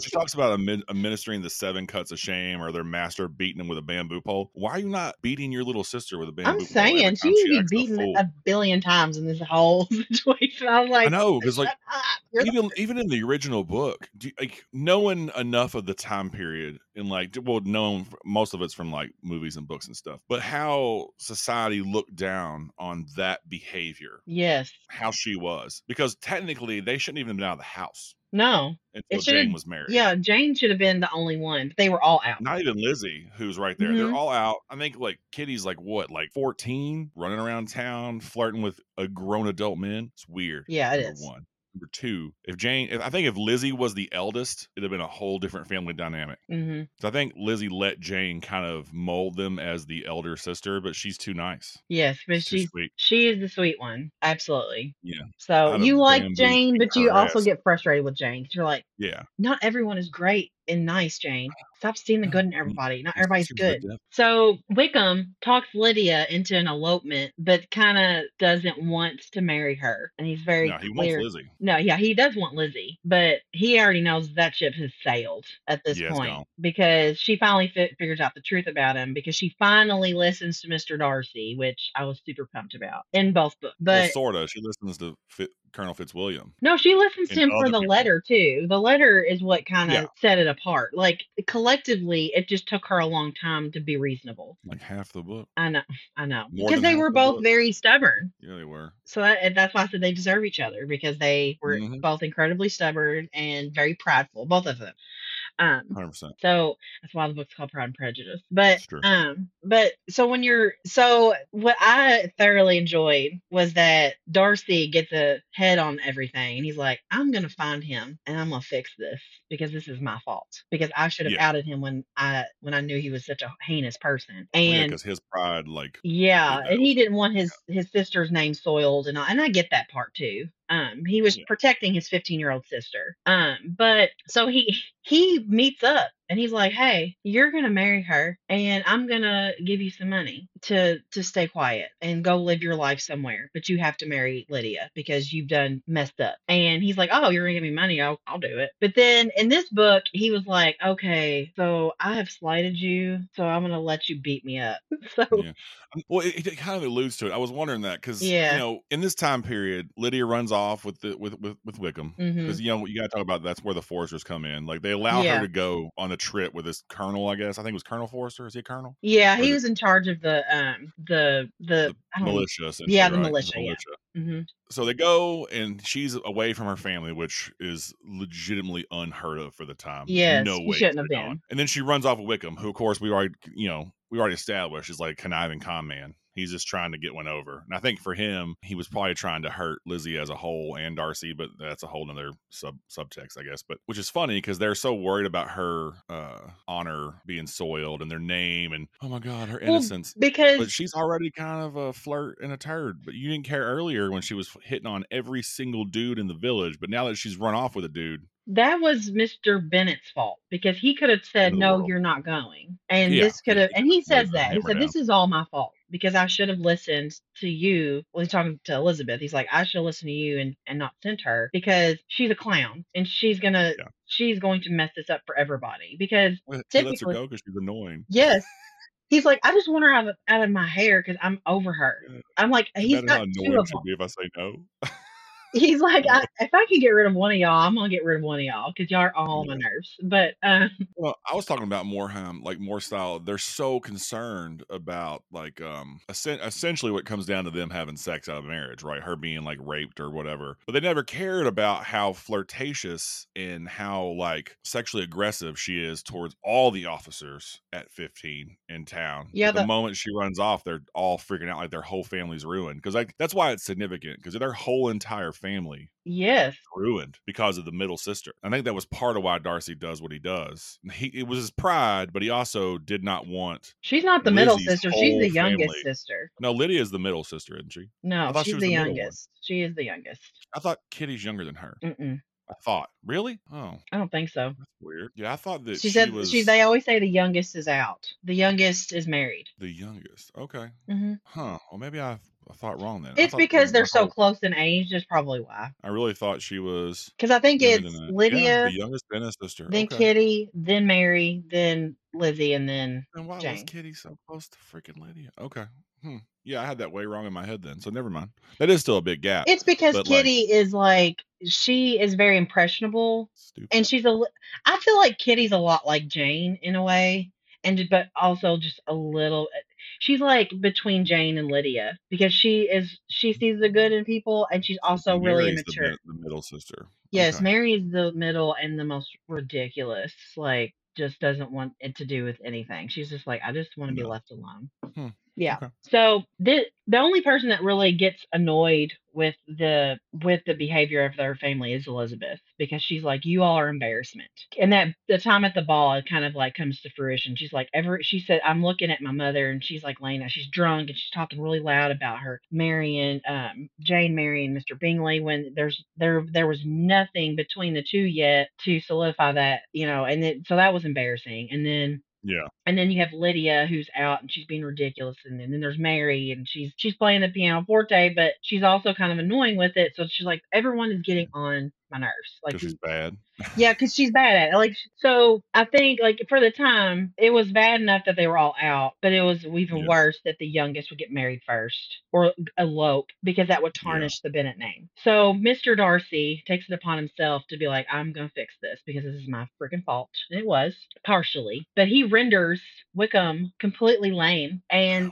She talks about administering the seven cuts of shame or their master beating them with a bamboo pole. Why are you not beating your little sister with a bamboo pole? I'm saying she would be beaten a billion times in this whole situation. I was like, I know, because like even in the original book, like knowing enough of the time period and like, well, known most of it's from like movies and books and stuff, but how society looked down on that behavior. Yes. How she was, because technically they shouldn't even have been out of the house. No. Until Jane was married. Yeah, Jane should have been the only one. But they were all out. Not even Lizzie, who's right there. Mm-hmm. They're all out. I think like Kitty's like what, like 14, running around town, flirting with a grown adult man. It's weird. Yeah, it is. One. Number two, if Lizzie was the eldest, it'd have been a whole different family dynamic. Mm-hmm. So I think Lizzie let Jane kind of mold them as the elder sister, but she's too nice. Yes, but she is the sweet one. Absolutely. Yeah. So you like Jane, but you also get frustrated with Jane because you're like, yeah, not everyone is great and nice, Jane. Stop seeing the good in everybody. Not everybody's good. So Wickham talks Lydia into an elopement, but kind of doesn't want to marry her. And he's very clear. He wants Lizzie. No, yeah, he does want Lizzie, but he already knows that ship has sailed at this point because she finally figures out the truth about him because she finally listens to Mr. Darcy, which I was super pumped about in both books. But well, sort of. She listens to Colonel Fitzwilliam. No, she listens to him for the letter too. The letter is what kind of set it apart. Like collectively, it just took her a long time to be reasonable. Like half the book. I know. Because they were both very stubborn. Yeah, they were. So that's why I said they deserve each other because they were both incredibly stubborn and very prideful, both of them. 100%. So that's why the book's called Pride and Prejudice. But sure. So what I thoroughly enjoyed was that Darcy gets a head on everything and he's like, I'm gonna find him and I'm gonna fix this because this is my fault. Because I should have outed him when I knew he was such a heinous person. And because his pride, and he didn't want his sister's name soiled and I get that part too. He was protecting his 15-year-old sister. But so he meets up and he's like, hey, you're going to marry her and I'm going to give you some money to stay quiet and go live your life somewhere. But you have to marry Lydia because you've done messed up. And he's like, oh, you're going to give me money. I'll do it. But then in this book, he was like, okay, so I have slighted you. So I'm going to let you beat me up. So, well, it kind of alludes to it. I was wondering that because, in this time period, Lydia runs off with Wickham because you gotta talk about that's where the Foresters come in. Like they allow her to go on a trip with this colonel, I guess. I think it was Colonel Forrester. Is he a colonel? Yeah, he was in charge of the militia. Yeah, the militia. Mm-hmm. So they go and she's away from her family, which is legitimately unheard of for the time. Yes, no way shouldn't have been. And then she runs off with Wickham, who of course we already established is like a conniving con man. He's just trying to get one over. And I think for him, he was probably trying to hurt Lizzie as a whole and Darcy, but that's a whole nother subtext, I guess. But which is funny because they're so worried about her honor being soiled and their name and, oh my God, her innocence. But she's already kind of a flirt and a turd. But you didn't care earlier when she was hitting on every single dude in the village. But now that she's run off with a dude. That was Mr. Bennett's fault because he could have said, no, you're not going. And this could have, and he says that. He said, this is all my fault. Because I should have listened to you. Well, he's talking to Elizabeth. He's like, I should listen to you and not send her because she's a clown and she's going to mess this up for everybody because he lets her go because she's annoying. Yes. He's like, I just want her out of my hair because I'm over her. I'm like, he's got two of them. If I say no. He's like, if I can get rid of one of y'all, I'm going to get rid of one of y'all because y'all are all on my nerves. But, well, I was talking about more style. They're so concerned about like, essentially what comes down to them having sex out of marriage, right? Her being like raped or whatever, but they never cared about how flirtatious and how like sexually aggressive she is towards all the officers at 15 in town. Yeah. The moment she runs off, they're all freaking out like their whole family's ruined. Cause like, that's why it's significant because their whole entire family. Yes. Ruined because of the middle sister. I think that was part of why Darcy does what he does. It was his pride, but he also did not want. She's not the middle sister. She's the youngest sister. No, Lydia is the middle sister, isn't she? No, she's the youngest. She is the youngest. I thought Kitty's younger than her. Mm-mm. I thought. Really? Oh. I don't think so. That's weird. Yeah, I thought that she was... They always say the youngest is out. The youngest is married. The youngest. Okay. Mm-hmm. Huh. Well, maybe I thought wrong then. It's because they're so close in age. That's probably why. I really thought she was... Because I think it's Lydia... Yeah, the youngest, then a sister. Then Kitty, then Mary, then Lizzie, and then Jane. And why was Kitty so close to freaking Lydia? Okay. Hmm. Yeah, I had that way wrong in my head then, so never mind. That is still a big gap. It's because Kitty is she is very impressionable. Stupid. And I feel like Kitty's a lot like Jane in a way, but also just a little... She's like between Jane and Lydia because she sees the good in people, and she's also really immature. The middle sister. Yes, okay. Mary is the middle and the most ridiculous, just doesn't want it to do with anything. She's just like, I just want to be left alone. Hmm. Yeah. Okay. So the only person that really gets annoyed with the behavior of their family is Elizabeth, because she's like, you all are embarrassment. And that the time at the ball, it kind of comes to fruition. She's like, she said, I'm looking at my mother, and she's like, Lena, she's drunk, and she's talking really loud about her marrying Jane marrying Mr. Bingley, when there was nothing between the two yet to solidify that, and then, so that was embarrassing. And then yeah. And then you have Lydia, who's out, and she's being ridiculous. And then there's Mary, and she's playing the pianoforte, but she's also kind of annoying with it. So she's like, everyone is getting on my nerves. Because she's bad. Yeah, because she's bad at it. So I think, for the time, it was bad enough that they were all out, but it was even worse that the youngest would get married first or elope, because that would tarnish the Bennett name. So Mr. Darcy takes it upon himself to be like, I'm going to fix this because this is my freaking fault. And it was, partially. But he renders Wickham completely lame and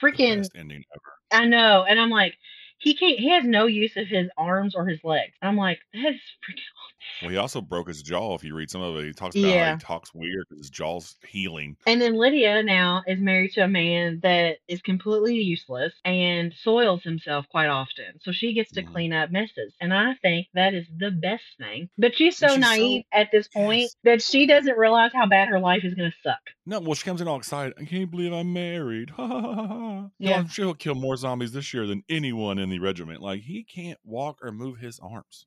freaking... Best ending ever. I know. And I'm like... He has no use of his arms or his legs. I'm like, that is freaking. Well, he also broke his jaw. If you read some of it, he talks about how he talks weird because his jaw's healing. And then Lydia now is married to a man that is completely useless and soils himself quite often. So she gets to clean up messes, and I think that is the best thing. But she's naive at this point that she doesn't realize how bad her life is going to suck. No, well, she comes in all excited. I can't believe I'm married. Ha ha ha ha. Yeah, I'm sure he'll kill more zombies this year than anyone in the regiment. He can't walk or move his arms.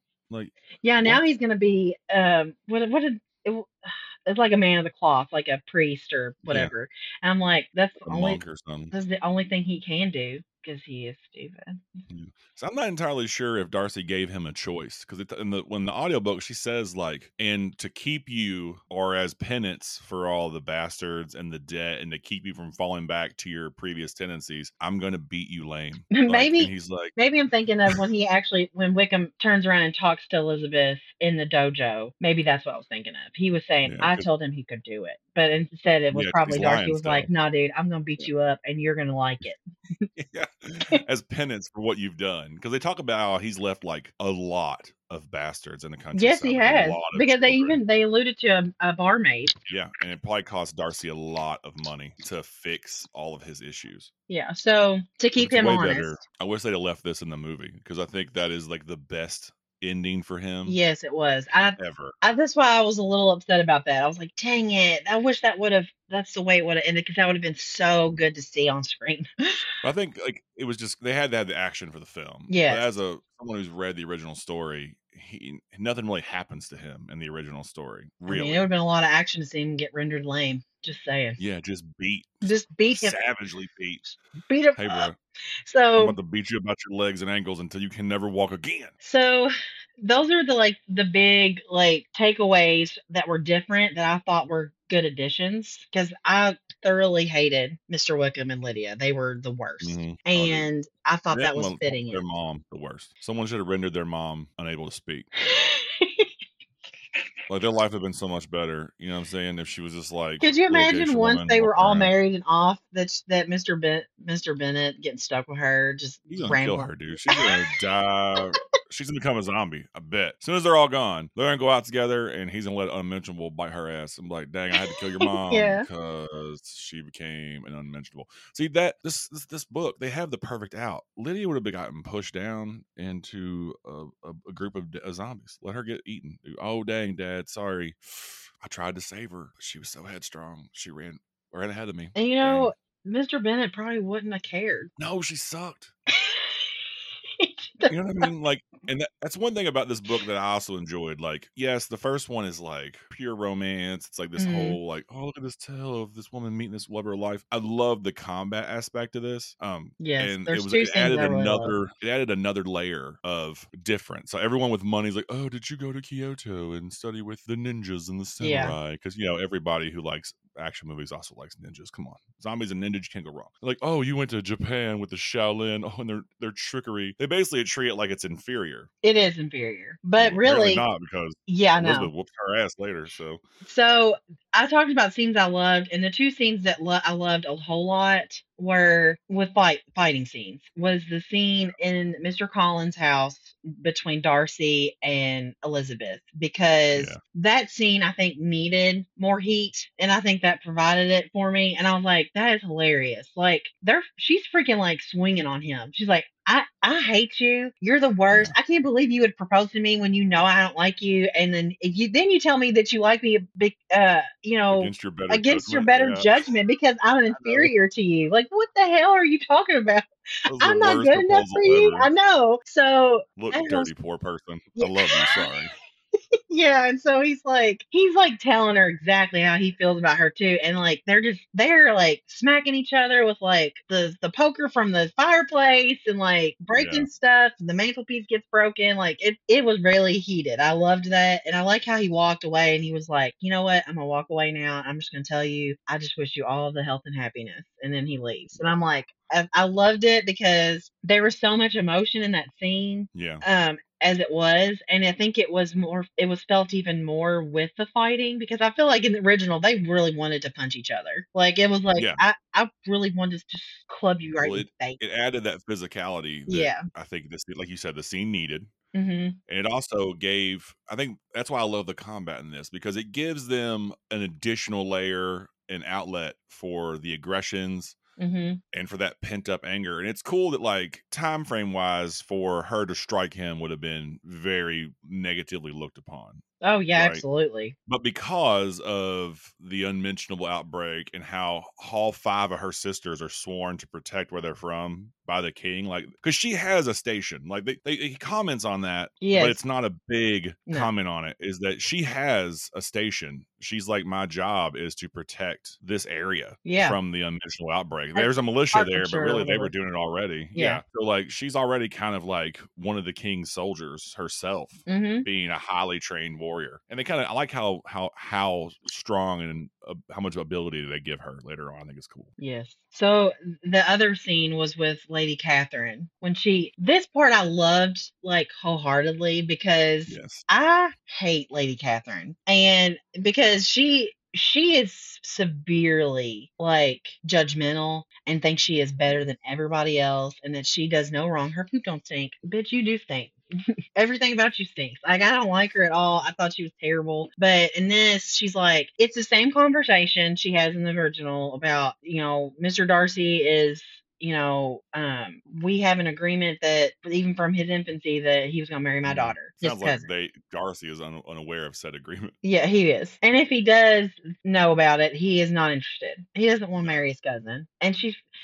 Now he's gonna be it's like a man of the cloth, like a priest or whatever. Yeah. And I'm like, that's the monk or something. That's the only thing he can do because he is stupid. Yeah. So I'm not entirely sure if Darcy gave him a choice, because in the audiobook she says and to keep you, or as penance for all the bastards and the debt, and to keep you from falling back to your previous tendencies, I'm going to beat you lame. Maybe he's maybe I'm thinking of when Wickham turns around and talks to Elizabeth in the dojo. Maybe that's what I was thinking of. He was saying, I told him he could do it, but instead it was probably Darcy was like, nah, dude, I'm going to beat you up and you're going to like it. Yeah. As penance for what you've done, because they talk about how he's left a lot of bastards in the country. Yes, he has, because they alluded to a barmaid. Yeah, and it probably cost Darcy a lot of money to fix all of his issues. Yeah, so to keep him honest, better. I wish they'd have left this in the movie, because I think that is the best ending for him. Yes, it was. That's why I was a little upset about that. I was like, dang it, I wish that's the way it would have ended, because that would have been so good to see on screen. I think it was just, they had to have the action for the film. Yeah, but as someone who's read the original story, nothing really happens to him in the original story, really. It would have been a lot of action to see him get rendered lame. Just saying. Yeah, just beat him. Savagely beat him. Hey, bro. Up. So I'm about to beat you about your legs and ankles until you can never walk again. So those are the big takeaways that were different, that I thought were good additions, because I thoroughly hated Mr. Wickham and Lydia. They were the worst. Mm-hmm. And I thought that was fitting. Their mom, the worst. Someone should have rendered their mom unable to speak. Their life would have been so much better, you know what I'm saying, if she was just Could you imagine once they were all married and off, that Mr. Bennett getting stuck with her, just he's gonna kill her, dude. She's gonna die she's gonna become a zombie. I bet. As soon as they're all gone, they're gonna go out together, and he's gonna let Unmentionable bite her ass. I'm like, dang, I had to kill your mom because she became an unmentionable. See that this book, they have the perfect out. Lydia would have gotten pushed down into a group of zombies. Let her get eaten. Oh dang, Dad, sorry. I tried to save her, but she was so headstrong. She ran right ahead of me. And you know, Mr. Bennett probably wouldn't have cared. No, she sucked. You know what I mean? Like, and that's one thing about this book that I also enjoyed. Like, yes, the first one is like pure romance. It's like this whole like, oh, look at this tale of this woman meeting this love of her life. I love the combat aspect of this. Yes, and it added another layer of difference. So everyone with money's like, oh, did you go to Kyoto and study with the ninjas and the samurai? Because you know everybody who likes action movies also likes ninjas. Come on, zombies and ninjas can't go wrong. Like, oh, you went to Japan with the Shaolin. Oh, and their trickery. They basically treat it like it's inferior. It is inferior, but really not, because Elizabeth whooped her ass later. So I talked about scenes I loved, and the two scenes that I loved a whole lot were with fighting scenes. Was the scene in Mr. Collins' house between Darcy and Elizabeth, because that scene I think needed more heat, and I think that provided it for me. And I was like, that is hilarious. Like, she's freaking like swinging on him. She's like, I hate you. You're the worst. I can't believe you would propose to me when you know I don't like you, and then you tell me that you like me, against your better judgment because I'm inferior to you. Like, what the hell are you talking about? I'm not good enough for you. Ever. I know. So look, dirty poor person. Yeah. I love you. Sorry. Yeah, and so he's like telling her exactly how he feels about her too, and like they're smacking each other with like the poker from the fireplace and like breaking stuff, and the mantelpiece gets broken. Like it was really heated. I loved that, and I like how he walked away and he was like, you know what, I'm gonna walk away now. I'm just gonna tell you, I just wish you all the health and happiness, and then he leaves. And I'm like, I loved it because there was so much emotion in that scene. Yeah. As it was, and I think it was felt even more with the fighting, because I feel like in the original they really wanted to punch each other. Like, it was like I really wanted to just club you right in the face. It added that physicality that I think this, like you said, the scene needed. Mm-hmm. And it also gave, I think that's why I love the combat in this, because it gives them an additional layer, an outlet for the aggressions. Mm-hmm. And for that pent up anger. And it's cool that, like, time frame wise, for her to strike him would have been very negatively looked upon. Oh yeah, right? Absolutely. But because of the unmentionable outbreak and how all five of her sisters are sworn to protect where they're from by the king, like, because she has a station, like he comments on that, but it's not a big comment on it, is that she has a station. She's like, my job is to protect this area from the unmentionable outbreak. There's a militia there, but really they were doing it already. Yeah. So like, she's already kind of like one of the king's soldiers herself, being a highly trained warrior. And they kind of, I like how strong and how much ability they give her later on. I think it's cool. Yes. So the other scene was with Lady Catherine, when this part I loved like wholeheartedly, because I hate Lady Catherine, and because she is severely like judgmental and thinks she is better than everybody else, and that she does no wrong. Her poop don't stink. Bitch, you do stink. Everything about you stinks. Like, I don't like her at all. I thought she was terrible. But in this, she's like, it's the same conversation she has in the original about, you know, Mr. Darcy is, you know, we have an agreement that even from his infancy that he was going to marry my daughter. Sounds like Darcy is unaware of said agreement. Yeah, he is. And if he does know about it, he is not interested. He doesn't want to marry his cousin. And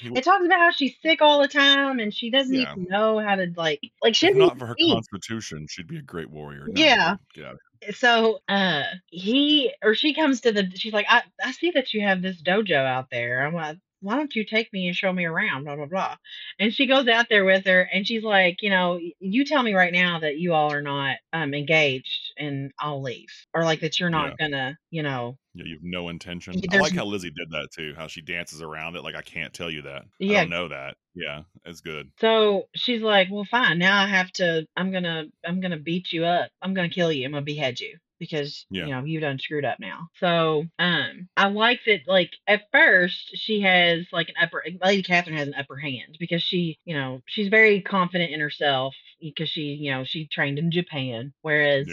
it talks about how she's sick all the time, and she doesn't even know how to like she's not for her constitution. She'd be a great warrior. No, yeah. Get out of here. So she comes to she's like, I see that you have this dojo out there. I'm like, why don't you take me and show me around, blah, blah, blah. And she goes out there with her, and she's like, you know, you tell me right now that you all are not engaged, and I'll leave. Or like that you're not gonna, you know. Yeah, you have no intention. I like how Lizzie did that too, how she dances around it. Like, I can't tell you that. Yeah. I don't know that. Yeah, it's good. So she's like, well, fine. Now I'm gonna beat you up. I'm gonna kill you. I'm gonna behead you. Because, you know, you done screwed up now. So, I like that, like, at first, she has, like, Lady Catherine has an upper hand, because she, you know, she's very confident in herself. because she trained in Japan, whereas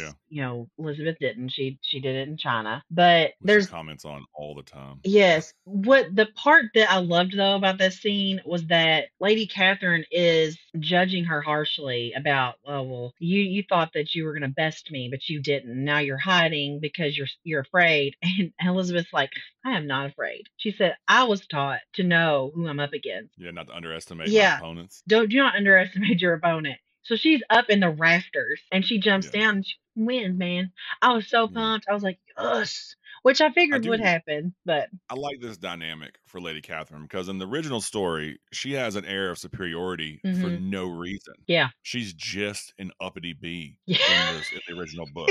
Elizabeth didn't. She did it in China. But there's comments on all the time. Yes. What the part that I loved though about that scene was that Lady Catherine is judging her harshly about, oh well, you thought that you were going to best me, but you didn't. Now you're hiding because you're afraid. And Elizabeth's like, I am not afraid. She said, I was taught to know who I'm up against. Yeah, not to underestimate my opponents. Do not underestimate your opponent. So she's up in the rafters and she jumps down and she wins, man. I was so pumped. I was like, yes, which I figured would happen. But I like this dynamic for Lady Catherine because in the original story, she has an air of superiority for no reason. Yeah. She's just an uppity bee in the original book.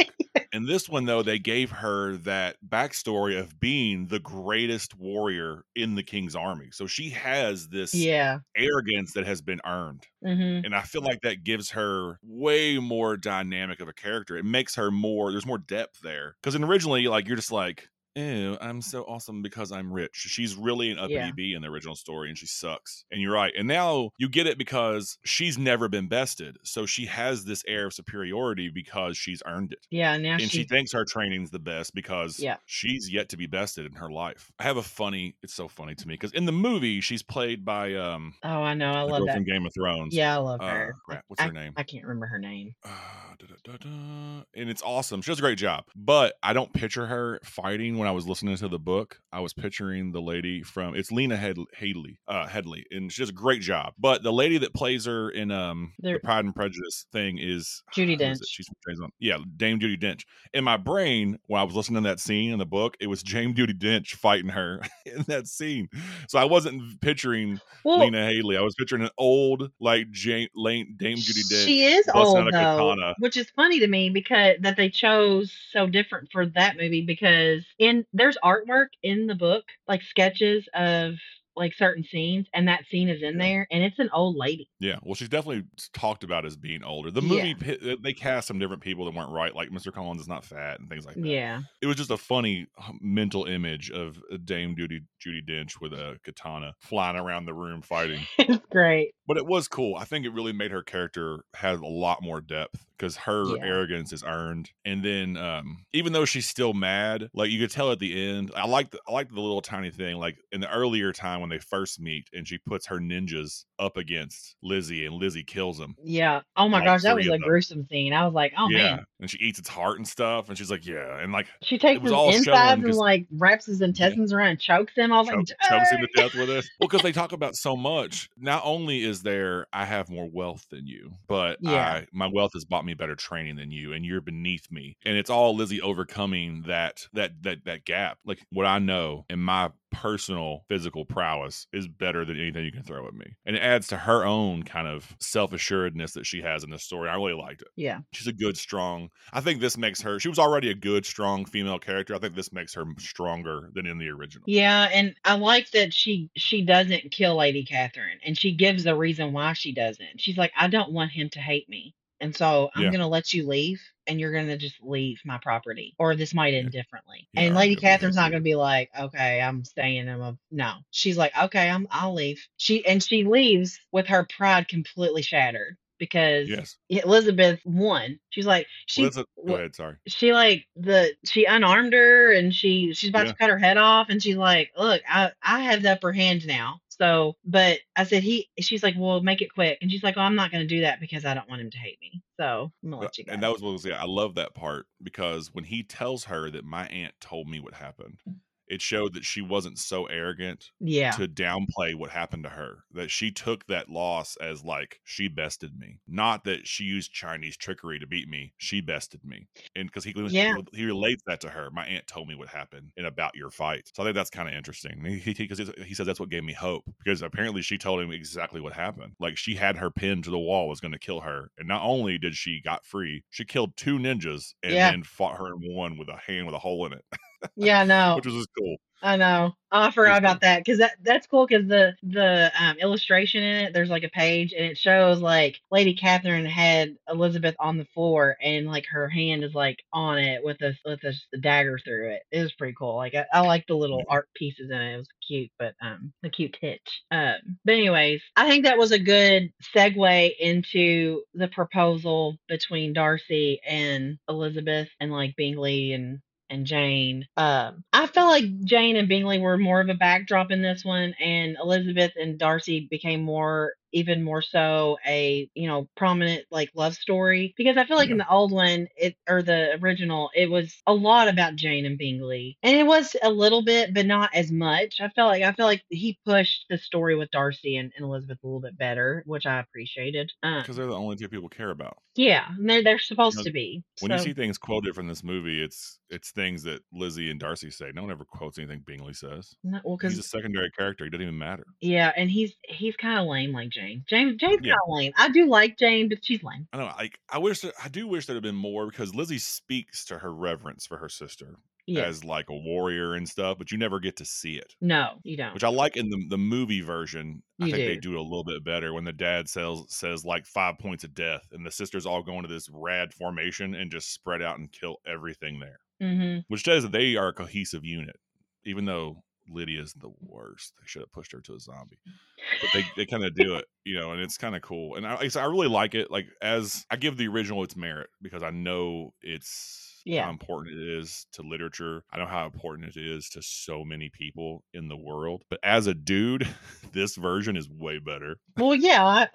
In this one, though, they gave her that backstory of being the greatest warrior in the king's army. So she has this arrogance that has been earned. Mm-hmm. And I feel like that gives her way more dynamic of a character. It makes her more, there's more depth there. Because originally, like, you're just like, ew, I'm so awesome because I'm rich. She's really an uppity bee in the original story and she sucks. And you're right. And now you get it because she's never been bested. So she has this air of superiority because she's earned it. Yeah. Now and she thinks her training's the best because she's yet to be bested in her life. I have a funny, it's so funny to me because in the movie she's played by I know. I love that. From Game of Thrones. Yeah. I love her. Crap, what's her name? I can't remember her name. And it's awesome. She does a great job. But I don't picture her fighting. When I was listening to the book, I was picturing the lady from, it's Lena Headey, and she does a great job. But the lady that plays her in the Pride and Prejudice thing is Judi Dench. She's from James, Dame Judi Dench. In my brain, when I was listening to that scene in the book, it was Dame Judi Dench fighting her in that scene. So I wasn't picturing Lena Headey. I was picturing an old Dame Judi Dench. She is old though, which is funny to me because that they chose so different for that movie because. And there's artwork in the book, like sketches of like certain scenes, and that scene is in there, and it's an old lady. Yeah, well, she's definitely talked about as being older. The movie, they cast some different people that weren't right, like Mr. Collins is not fat and things like that. Yeah. It was just a funny mental image of Dame Judi Dench with a katana flying around the room fighting. It's great. But it was cool. I think it really made her character have a lot more depth because her arrogance is earned. And then even though she's still mad, like you could tell at the end, I like the little tiny thing, like in the earlier time when they first meet and she puts her ninjas up against Lizzie and Lizzie kills him. Yeah. Oh my gosh. That was a gruesome scene. I was like, oh man. And she eats its heart and stuff. And she's like, And like, she takes his insides and like wraps his intestines around and chokes him. I was like, chokes him to death with it. Well, because they talk about so much. Not only is there, I have more wealth than you, but my wealth has bought me better training than you and you're beneath me. And it's all Lizzie overcoming that gap. Like what I know in my personal physical prowess is better than anything you can throw at me. And it adds to her own kind of self-assuredness that she has in this story. I really liked it. Yeah. She's a good, strong. I think this makes her, she was already a good, strong female character. I think this makes her stronger than in the original. Yeah. And I like that she doesn't kill Lady Catherine and she gives the reason why she doesn't. She's like, I don't want him to hate me. And so I'm going to let you leave and you're going to just leave my property or this might end differently. Yeah, and Lady Catherine's not going to be like, okay, I'm staying. No, she's like, okay, I'll leave. She leaves with her pride completely shattered. Because Elizabeth won. She's like, go ahead, sorry. She like she unarmed her and she's about to cut her head off. And she's like, look, I have the upper hand now. So, but I said, she's like, well, make it quick. And she's like, oh, I'm not going to do that because I don't want him to hate me. So I'm gonna let you go. And that was what was, I love that part because when he tells her that my aunt told me what happened, it showed that she wasn't so arrogant to downplay what happened to her, that she took that loss as like, she bested me. Not that she used Chinese trickery to beat me. She bested me. And because he relates that to her. My aunt told me what happened and about your fight. So I think that's kind of interesting. Because he says that's what gave me hope because apparently she told him exactly what happened. Like she had her pinned to the wall, was going to kill her. And not only did she got free, she killed two ninjas and then fought her in one with a hand with a hole in it. Yeah, I know. Which was just cool. I know. I forgot about that because that's cool because the illustration in it, there's like a page and it shows like Lady Catherine had Elizabeth on the floor and like her hand is like on it with a dagger through it. It was pretty cool. Like I like the little art pieces in it. It was cute, but the cute titch. But anyways, I think that was a good segue into the proposal between Darcy and Elizabeth and like Bingley and Jane. I felt like Jane and Bingley were more of a backdrop in this one, and Elizabeth and Darcy became even more so a, prominent like love story, because I feel like in the old one, the original, it was a lot about Jane and Bingley, and it was a little bit, but not as much. I feel like he pushed the story with Darcy and Elizabeth a little bit better, which I appreciated. Because they're the only two people care about. Yeah. And they're supposed to be. When you see things quoted from this movie, it's things that Lizzie and Darcy say. No one ever quotes anything Bingley says. No, well, he's a secondary character. He doesn't even matter. Yeah. And he's kind of lame like Jane. Jane's not lame. I do like Jane, but she's lame. I know. I do wish there had been more, because Lizzie speaks to her reverence for her sister. Yeah. As like a warrior and stuff, but you never get to see it. No, you don't. Which I like in the movie version. I think they do it a little bit better when the dad says like 5 points of death and the sisters all go into this rad formation and just spread out and kill everything there. Mm-hmm. Which says that they are a cohesive unit, even though Lydia's the worst. They should have pushed her to a zombie, but they kind of do it, and it's kind of cool. And I really like it. Like, as I give the original its merit, because I know how important it is to literature. I know how important it is to so many people in the world. But as a dude, this version is way better. Well, yeah.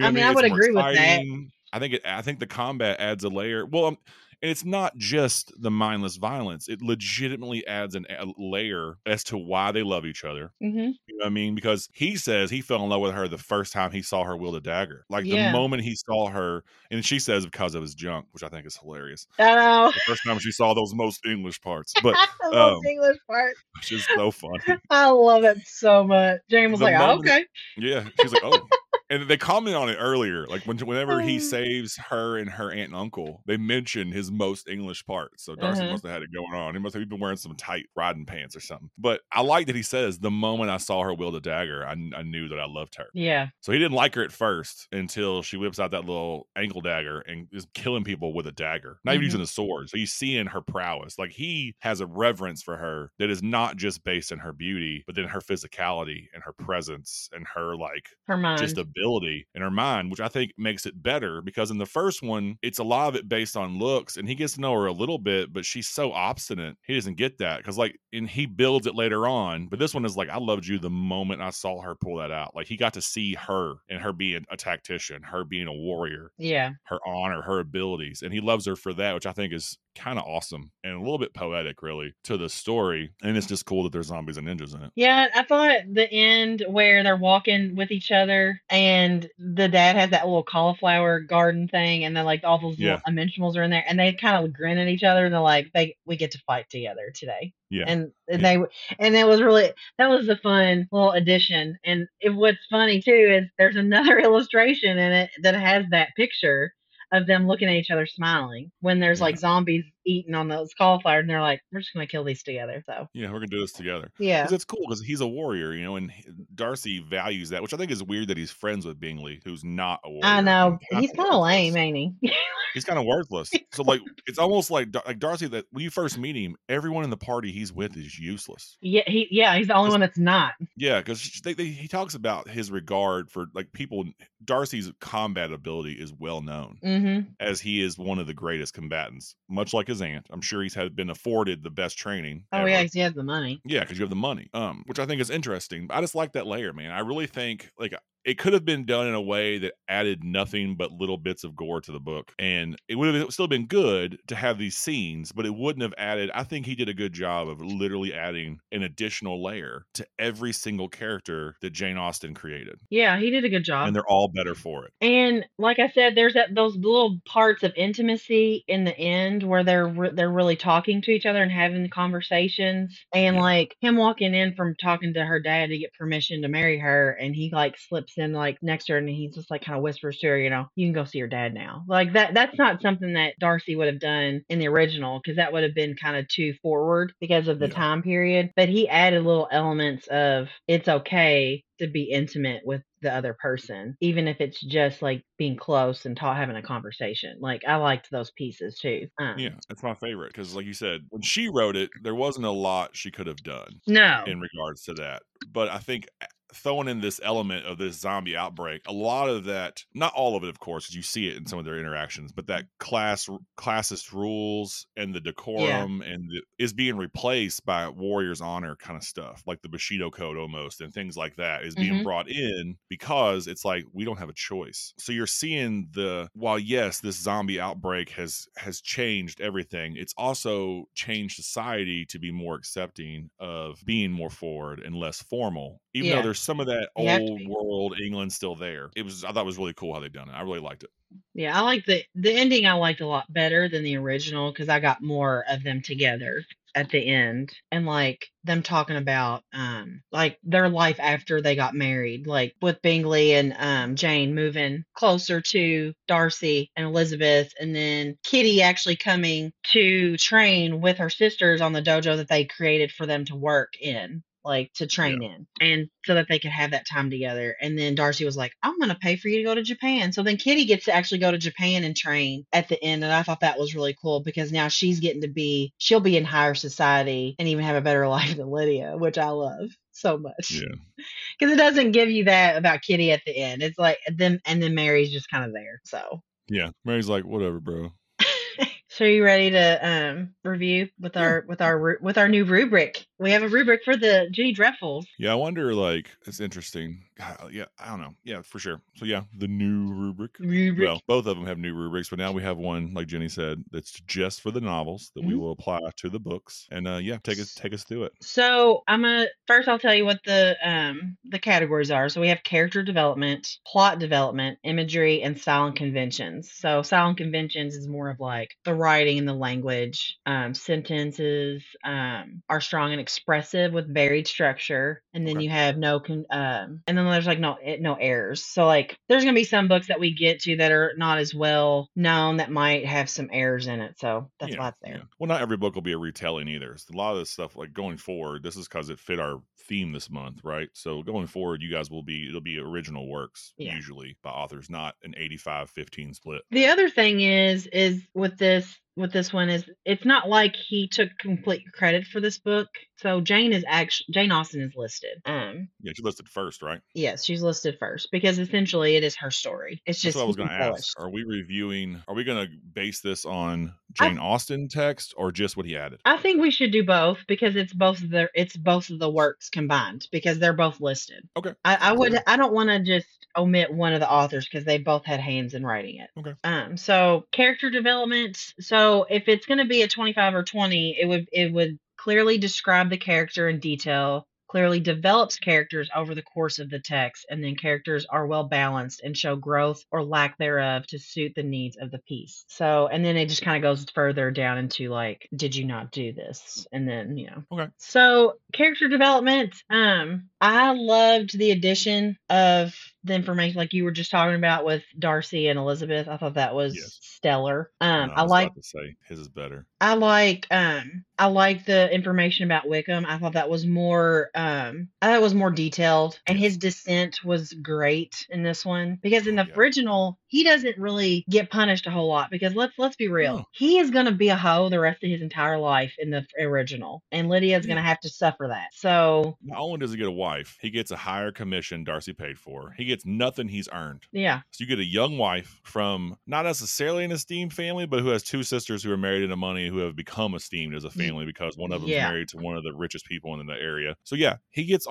I would agree with that. I think the combat adds a layer. Well, and it's not just the mindless violence. It legitimately adds a layer as to why they love each other. Mm-hmm. You know what I mean? Because he says he fell in love with her the first time he saw her wield a dagger. Like the moment he saw her, and she says because of his junk, which I think is hilarious. Oh. The first time she saw those most English parts. But most English parts. Which is so funny. I love it so much. Jane was like, oh, okay. Yeah. She's like, oh. And they commented on it earlier, like whenever he saves her and her aunt and uncle, they mention his most English part. So Darcy must have had it going on. He must have been wearing some tight riding pants or something. But I like that he says, the moment I saw her wield a dagger, I knew that I loved her. Yeah. So he didn't like her at first until she whips out that little ankle dagger and is killing people with a dagger. Not even using a sword. So he's seeing her prowess. Like, he has a reverence for her that is not just based in her beauty, but then her physicality and her presence and her, like, her mind. Just a in her mind, which I think makes it better, because in the first one, it's a lot of it based on looks, and he gets to know her a little bit, but she's so obstinate he doesn't get that, because and he builds it later on. But this one is like, I loved you the moment I saw her pull that out. Like, he got to see her and her being a tactician, her being a warrior, her honor, her abilities, and he loves her for that, which I think is kind of awesome and a little bit poetic, really, to the story. And it's just cool that there's zombies and ninjas in it. Yeah, I thought the end where they're walking with each other and the dad has that little cauliflower garden thing, and then like all those little unmentionables are in there, and they kind of grin at each other and they're like, we get to fight together today. Yeah. And it was that was a fun little addition. And what's funny too is there's another illustration in it that has that picture of them looking at each other smiling when there's like zombies eating on those cauliflower, and they're like, we're just gonna kill these together. So we're gonna do this together. Because it's cool, because he's a warrior, and Darcy values that, which I think is weird that he's friends with Bingley, who's not a warrior. I know, he's kind of lame, ain't he? He's kind of worthless. So like, it's almost like Darcy, that when you first meet him, everyone in the party he's with is useless. Yeah, he's the only one that's not. Yeah, because he talks about his regard for like people. Darcy's combat ability is well known, as he is one of the greatest combatants, much like his aunt. I'm sure he's had been afforded the best training. Oh ever. Yeah, he has the money. Yeah, because you have the money, which I think is interesting. I just like that layer, man. I really think like. It could have been done in a way that added nothing but little bits of gore to the book. And it would have still been good to have these scenes, but it wouldn't have added. I think he did a good job of literally adding an additional layer to every single character that Jane Austen created. Yeah, he did a good job. And they're all lot better for it. And like I said, there's that, those little parts of intimacy in the end where they're really talking to each other and having the conversations. And like him walking in from talking to her dad to get permission to marry her, and he like slips in like next to her and he's just like kind of whispers to her, you know, you can go see your dad now. Like that's not something that Darcy would have done in the original, because that would have been kind of too forward because of the time period. But he added little elements of it's okay to be intimate with the other person, even if it's just like being close and having a conversation. Like I liked those pieces too. Yeah, that's my favorite, because like you said, when she wrote it, there wasn't a lot she could have done. No, in regards to that. But I think throwing in this element of this zombie outbreak, a lot of that, not all of it, of course, because you see it in some of their interactions, but that classist rules and the decorum and is being replaced by warrior's honor kind of stuff, like the Bushido Code almost, and things like that is being brought in because it's like, we don't have a choice. So you're seeing while yes, this zombie outbreak has changed everything, it's also changed society to be more accepting of being more forward and less formal, even though there's some of that old world England still there. I thought it was really cool how they've done it. I really liked it. Yeah, I like the ending. I liked a lot better than the original because I got more of them together at the end, and like them talking about like their life after they got married, like with Bingley and Jane moving closer to Darcy and Elizabeth, and then Kitty actually coming to train with her sisters on the dojo that they created for them to work in. Like to train in, and so that they could have that time together. And then Darcy was like, I'm going to pay for you to go to Japan. So then Kitty gets to actually go to Japan and train at the end. And I thought that was really cool because now she'll be in higher society and even have a better life than Lydia, which I love so much. Yeah. Because it doesn't give you that about Kitty at the end. It's like them, and then Mary's just kind of there. So yeah, Mary's like, whatever, bro. So are you ready to review with our new rubric? We have a rubric for the Judy Dreffels. Yeah, I wonder, like, it's interesting. Yeah, I don't know. Yeah, for sure. So yeah, the new rubric. Well, both of them have new rubrics, but now we have one, like Jenny said, that's just for the novels that we will apply to the books. And take us through it. So I'll tell you what the categories are. So we have character development, plot development, imagery, and style and conventions. So style and conventions is more of like the writing and the language, sentences are strong and expressive with varied structure, and then you have and then there's like no errors. So like there's gonna be some books that we get to that are not as well known that might have some errors in it, so that's why it's there. Well, not every book will be a retelling either. A lot of this stuff, like going forward, this is because it fit our theme this month, right? So going forward, you guys it'll be original works usually by authors, not an 85-15 split. The other thing is with this one is it's not like he took complete credit for this book. So Jane Austen is listed. Yeah, she's listed first, right? Yes, she's listed first because essentially it is her story. It's just. That's what I was going to ask. Are we going to base this on Jane Austen text or just what he added? I think we should do both because it's both of the works combined because they're both listed. Okay. I don't want to just omit one of the authors because they both had hands in writing it. Okay. So character development. So if it's going to be a 25 or 20, it would clearly describe the character in detail, clearly develops characters over the course of the text, and then characters are well balanced and show growth or lack thereof to suit the needs of the piece. So, and then it just kind of goes further down into like, did you not do this? And then, you know. Okay. So character development, I loved the addition of the information like you were just talking about with Darcy and Elizabeth. I thought that was stellar. His is better. I like the information about Wickham. I thought that was more detailed, and his descent was great in this one because in the original he doesn't really get punished a whole lot because let's be real. No. He is going to be a hoe the rest of his entire life in the original, and Lydia is going to have to suffer that. So not only does he get a wife, he gets a higher commission Darcy paid for. He gets nothing he's earned. Yeah. So you get a young wife from not necessarily an esteemed family, but who has two sisters who are married into money who have become esteemed as a family because one of them is married to one of the richest people in the area. So yeah, he gets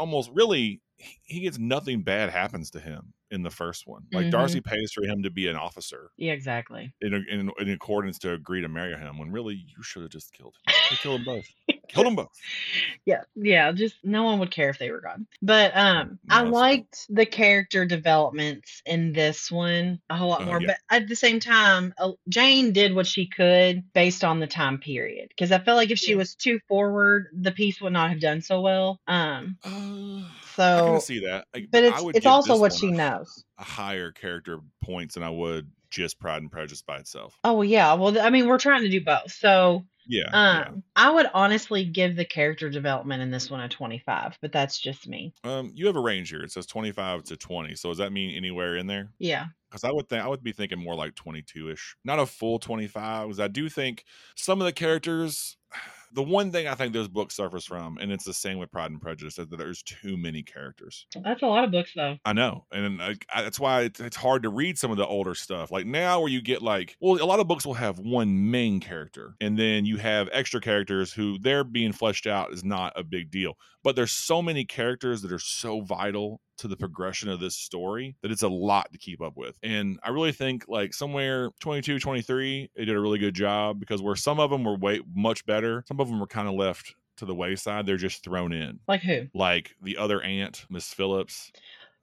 nothing bad happens to him in the first one. Like Darcy pays for him to be an officer. Yeah, exactly. In accordance to agree to marry him when really you should have just killed him. They kill him both. Kill them both. Yeah. Just no one would care if they were gone. But I liked the character developments in this one a whole lot more. Yeah. But at the same time, Jane did what she could based on the time period. Because I felt like if she was too forward, the piece would not have done so well. So I can see that. But it's also what she knows. A higher character points than I would just Pride and Prejudice by itself. Oh, well, yeah. Well, I mean, we're trying to do both. So... Yeah. I would honestly give the character development in this one a 25, but that's just me. You have a range here. It says 25 to 20. So does that mean anywhere in there? Yeah. Because I would be thinking more like 22-ish. Not a full 25, because I do think some of the characters... The one thing I think this book suffers from, and it's the same with Pride and Prejudice, is that there's too many characters. That's a lot of books, though. I know. And that's why it's hard to read some of the older stuff. Like now where you get like, well, a lot of books will have one main character, and then you have extra characters who they're being fleshed out is not a big deal. But there's so many characters that are so vital to the progression of this story that it's a lot to keep up with. And I really think like somewhere 22, 23, they did a really good job, because where some of them were way much better, some of them were kind of left to the wayside. They're just thrown in. Like who? Like the other aunt, Miss Phillips.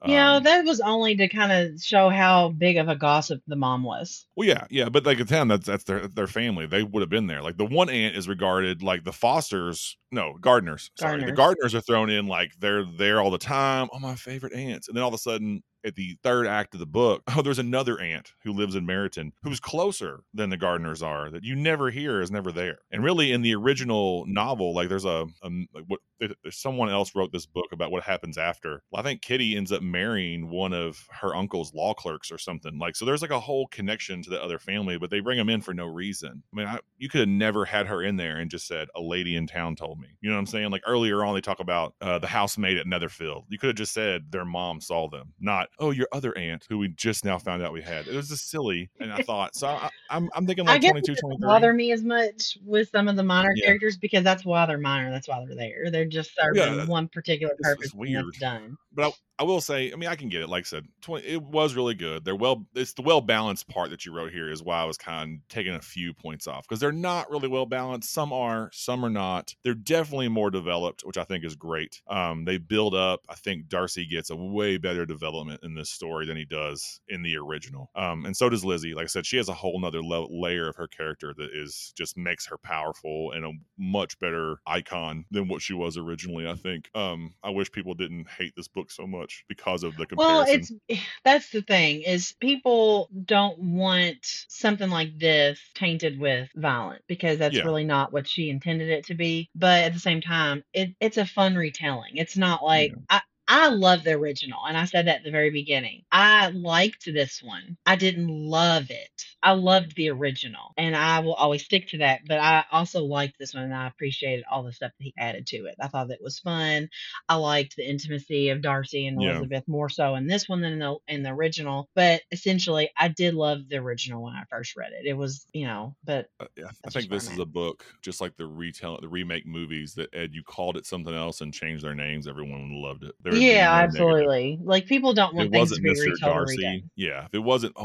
Yeah, that was only to kind of show how big of a gossip the mom was. Well, yeah, but like at the time, that's their family. They would have been there. Like the one aunt is regarded like the gardeners. Sorry, the gardeners are thrown in like they're there all the time. Oh, my favorite aunts, and then all of a sudden. At the third act of the book, there's another aunt who lives in Meryton who's closer than the gardeners are, that you never hear is never there. And really in the original novel, like there's someone else wrote this book about what happens after. Well, I think Kitty ends up marrying one of her uncle's law clerks or something. Like, so there's like a whole connection to the other family, but they bring them in for no reason. I mean, you could have never had her in there and just said, a lady in town told me. You know what I'm saying? Like earlier on, they talk about the housemaid at Netherfield. You could have just said their mom saw them, not, oh, your other aunt who we just now found out we had. It was just silly. And I thought, so I'm thinking like 22, 23. Bother me as much with some of the minor characters, because that's why they're minor. That's why they're there. They're just serving one particular purpose. Weird. That's done. But I will say, I mean, I can get it. Like I said, 20, it was really good. It's the well-balanced part that you wrote here is why I was kind of taking a few points off, because they're not really well-balanced. Some are not. They're definitely more developed, which I think is great. They build up. I think Darcy gets a way better development in this story than he does in the original. And so does Lizzie. Like I said, she has a whole nother layer of her character that is just makes her powerful and a much better icon than what she was originally, I think. I wish people didn't hate this book so much, because of the comparison. Well, that's the thing, is people don't want something like this tainted with violence, because that's really not what she intended it to be. But at the same time, it's a fun retelling. It's not like I love the original, and I said that at the very beginning. I liked this one. I didn't love it. I loved the original, and I will always stick to that, but I also liked this one, and I appreciated all the stuff that he added to it. I thought that it was fun. I liked the intimacy of Darcy and Elizabeth more so in this one than in the original, but essentially, I did love the original when I first read it. It was, but... I think this is a book, just like the remake movies that, Ed, you called it something else and changed their names. Everyone loved it. Yeah, absolutely. Negative. Like people don't want things to be retold and redone. Yeah, if it wasn't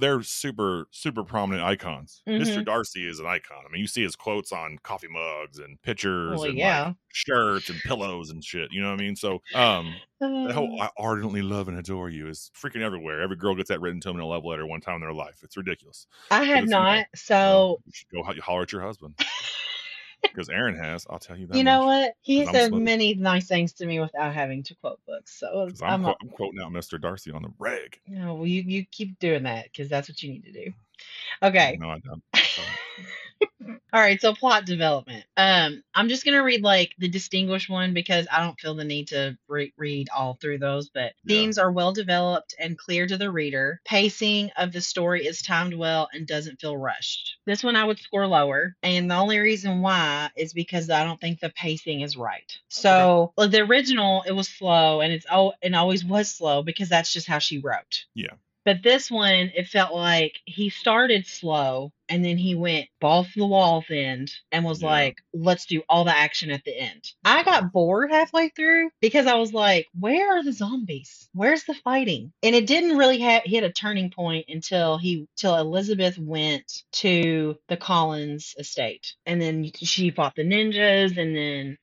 they're super super prominent icons. Mm-hmm. Mr. Darcy is an icon. I mean, you see his quotes on coffee mugs and pictures and shirts and pillows and shit. You know what I mean? So, the whole "I ardently love and adore you" is freaking everywhere. Every girl gets that written to them in a love letter one time in their life. It's ridiculous. I have not. You should go holler at your husband. Because Aaron has, I'll tell you that. You know what? He said many nice things to me without having to quote books. So I'm quoting out Mr. Darcy on the reg. No, well, you keep doing that, because that's what you need to do. Okay. No, I don't. All right, so plot development. I'm just going to read like the distinguished one, because I don't feel the need to read all through those, but themes are well developed and clear to the reader. Pacing of the story is timed well and doesn't feel rushed. This one I would score lower, and the only reason why is because I don't think the pacing is right. So the original, it was slow, and it always was slow, because that's just how she wrote. Yeah. But this one, it felt like he started slow And then he went balls to the walls end and was like, let's do all the action at the end. I got bored halfway through because I was like, where are the zombies? Where's the fighting? And it didn't really hit a turning point until Elizabeth went to the Collins estate. And then she fought the ninjas, and then,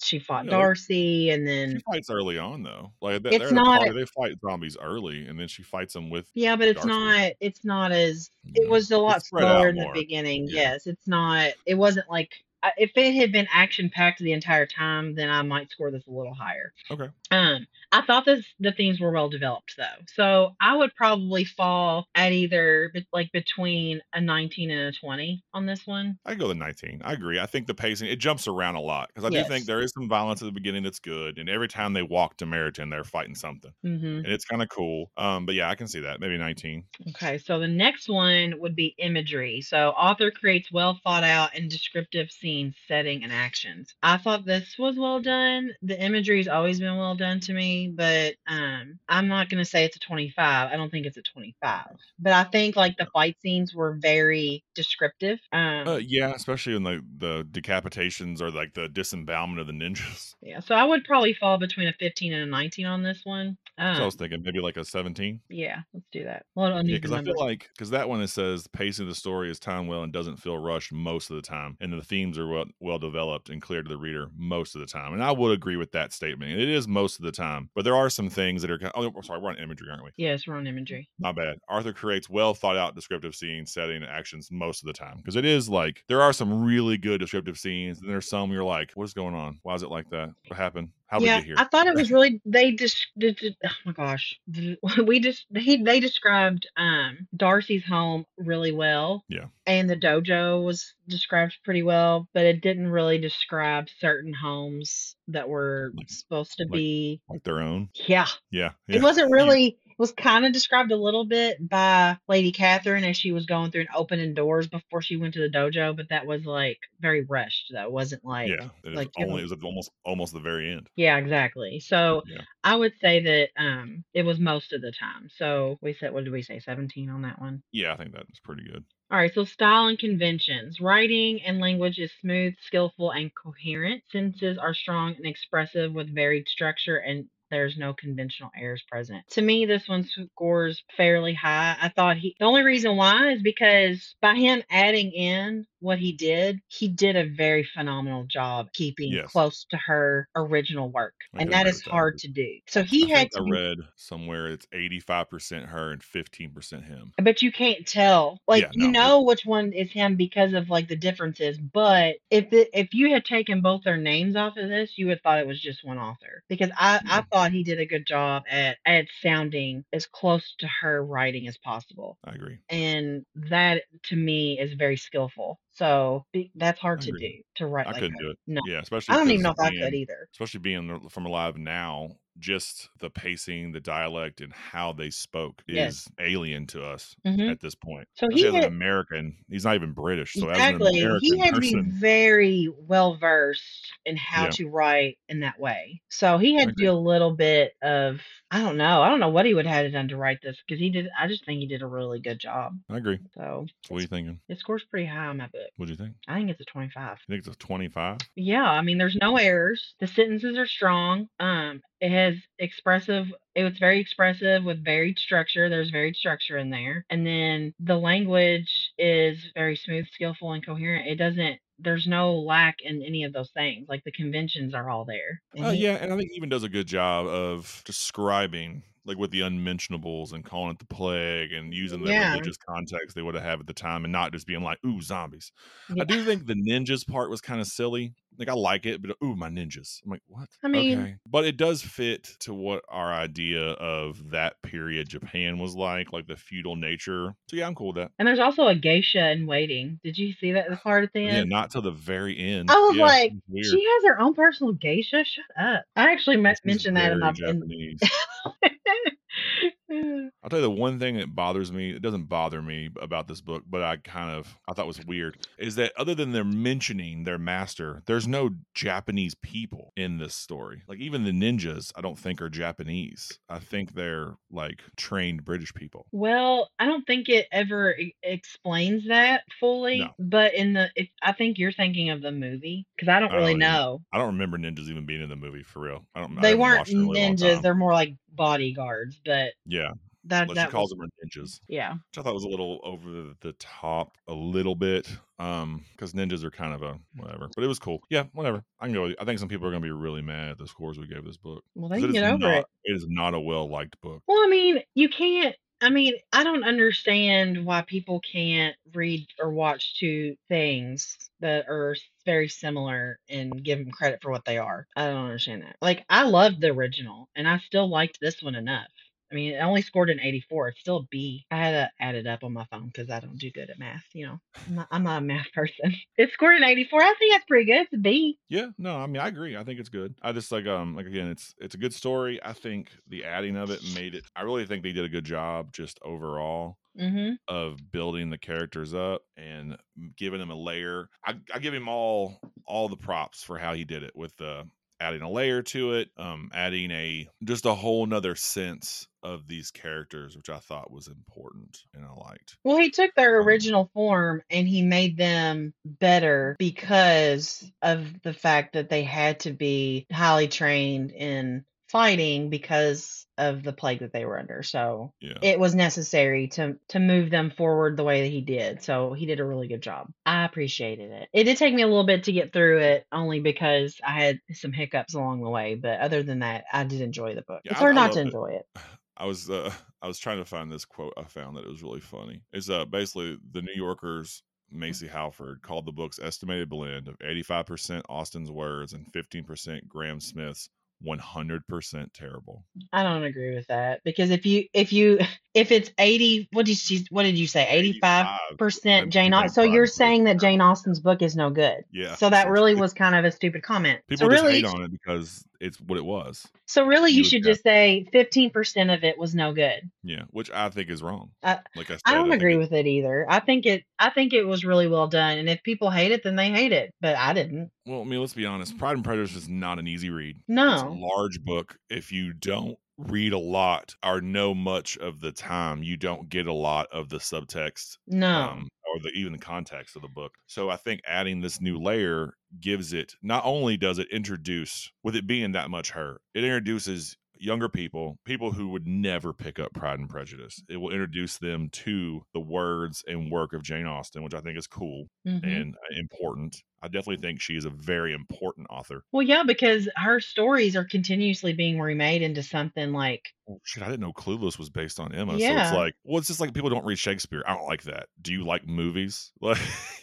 she fought Darcy, and then... She fights early on, though. Like, they fight zombies early, and then she fights them with... Yeah, but it's Darcy. It's not as... It was a lot slower in the beginning. Yeah. Yes, it's not... It wasn't like... If it had been action-packed the entire time, then I might score this a little higher. Okay. I thought the themes were well-developed, though. So I would probably fall at either, between a 19 and a 20 on this one. I go with a 19. I agree. I think the pacing, it jumps around a lot. Because I do think there is some violence at the beginning that's good. And every time they walk to Meriton, they're fighting something. Mm-hmm. And it's kind of cool. But yeah, I can see that. Maybe 19. Okay. So the next one would be imagery. So author creates well-thought-out and descriptive scenes, setting, and actions. I thought this was well done. The imagery's always been well done to me, but I'm not going to say it's a 25. I don't think it's a 25. But I think the fight scenes were very descriptive. Especially when the decapitations or the disembowelment of the ninjas. Yeah, so I would probably fall between a 15 and a 19 on this one. So I was thinking maybe a 17. Yeah, let's do that. Well, because I feel because that one, it says the pacing of the story is timed well and doesn't feel rushed most of the time, and the themes are well developed and clear to the reader most of the time. And I would agree with that statement. It is most of the time, but there are some things that are kind of, we're on imagery, aren't we? Yes, we're on imagery. My bad. Arthur creates well thought out descriptive scenes, setting, and actions most of the time, because it is there are some really good descriptive scenes, and there's some you're like, what is going on? Why is it like that? What happened? How did you hear? I thought it was really they described Darcy's home really well. Yeah. And the dojo was described pretty well, but it didn't really describe certain homes that were supposed to be their own. Yeah. Yeah. Yeah. It wasn't really was kind of described a little bit by Lady Catherine as she was going through and opening doors before she went to the dojo, but that was very rushed. That wasn't it was almost the very end. Yeah, exactly. So I would say that it was most of the time. So we said, 17 on that one? Yeah, I think that's pretty good. All right, so style and conventions. Writing and language is smooth, skillful, and coherent. Sentences are strong and expressive with varied structure, and there's no conventional errors present. To me, this one scores fairly high. I thought the only reason why is because by him adding in what he did a very phenomenal job keeping close to her original work. And that is hard to do. So I read somewhere it's 85% her and 15% him. But you can't tell. Which one is him because of the differences. But if you had taken both their names off of this, you would have thought it was just one author. Because I thought he did a good job at sounding as close to her writing as possible. I agree. And that to me is very skillful. So that's hard to do, to write. I couldn't do it. No. Yeah, especially I don't even know if I could either. Especially being from Alive now, just the pacing, the dialect, and how they spoke is alien to us at this point. So as an American, he's not even British. So as an American, he had to be very well versed in how to write in that way. So he had to do a little bit of. I don't know what he would have done to write this, because he did. I just think he did a really good job. I agree. So what are you thinking? It scores pretty high on my book. What do you think? I think it's a 25. You think it's a 25? Yeah, I mean, there's no errors. The sentences are strong. It has expressive. It was very expressive with varied structure. There's varied structure in there. And then the language is very smooth, skillful, and coherent. There's no lack in any of those things. The conventions are all there. And I think he even does a good job of describing with the unmentionables and calling it the plague and using the religious context they would have at the time, and not just being ooh, zombies. Yeah. I do think the ninjas part was kind of silly. I like it, but ooh, my ninjas. I'm like, what? I mean, okay. But it does fit to what our idea of that period Japan was like the feudal nature. So yeah, I'm cool with that. And there's also a geisha in waiting. Did you see that part at the end? Yeah, not till the very end. I was she has her own personal geisha. Shut up. I actually mentioned that in my Japanese. I'll tell you the one thing that bothers me, it doesn't bother me about this book, but I thought was weird, is that other than they're mentioning their master, there's no Japanese people in this story. Like, even the ninjas, I don't think are Japanese. I think they're like trained British people. Well, I don't think it ever explains that fully, no. But I think you're thinking of the movie, because I don't know. I don't remember ninjas even being in the movie, for real. They weren't ninjas. They're more like bodyguards, but yeah. She calls them ninjas. Yeah. Which I thought was a little over the top a little bit. Because ninjas are kind of a whatever. But it was cool. Yeah, whatever. I can go with you. I think some people are going to be really mad at the scores we gave this book. Well, they can get over it. It is not a well-liked book. Well, I don't understand why people can't read or watch two things that are very similar and give them credit for what they are. I don't understand that. Like, I loved the original, and I still liked this one enough. I mean, it only scored an 84. It's still a B. I had to add it up on my phone because I don't do good at math. You know, I'm not a math person. It scored an 84. I think that's pretty good. It's a B. Yeah, no, I mean, I agree. I think it's good. I just like again, it's a good story. I think the adding of it made it. I really think they did a good job just overall. Mm-hmm. Of building the characters up and giving them a layer. I give him all the props for how he did it with the. Adding a layer to it, adding just a whole nother sense of these characters, which I thought was important and I liked. Well, he took their original form and he made them better because of the fact that they had to be highly trained in fighting because of the plague that they were under. So yeah. It was necessary to move them forward the way that he did. So he did a really good job. I appreciated it. It did take me a little bit to get through it only because I had some hiccups along the way. But other than that, I did enjoy the book. Yeah, it's hard not to enjoy it. I was trying to find this quote. I found that it was really funny. It's basically the New Yorker's Macy Halford called the book's estimated blend of 85% Austen's words and 15% Graham Smith's 100% terrible. I don't agree with that because if it's 80, what did you say? 85% Jane Austen. So you're saying that Jane Austen's book is no good. Yeah. So that really was kind of a stupid comment. People just hate on it because it's what it was. So really you should just say 15% of it was no good. Yeah, which I think is wrong. I don't agree with it either. I think it was really well done, and if people hate it then they hate it, but I didn't. Well, I mean, let's be honest. Pride and Prejudice is not an easy read. No. It's a large book. If you don't read a lot or know much of the time, you don't get a lot of the subtext. No. Or even the context of the book. So I think adding this new layer gives it, not only does it introduce, with it being that much her, it introduces younger people who would never pick up Pride and Prejudice. It will introduce them to the words and work of Jane Austen, which I think is cool and important. I definitely think she is a very important author. Well, yeah, because her stories are continuously being remade into something like... Oh, shit, I didn't know Clueless was based on Emma. Yeah. So it's like, well, it's just like people don't read Shakespeare. I don't like that. Do you like movies? Like,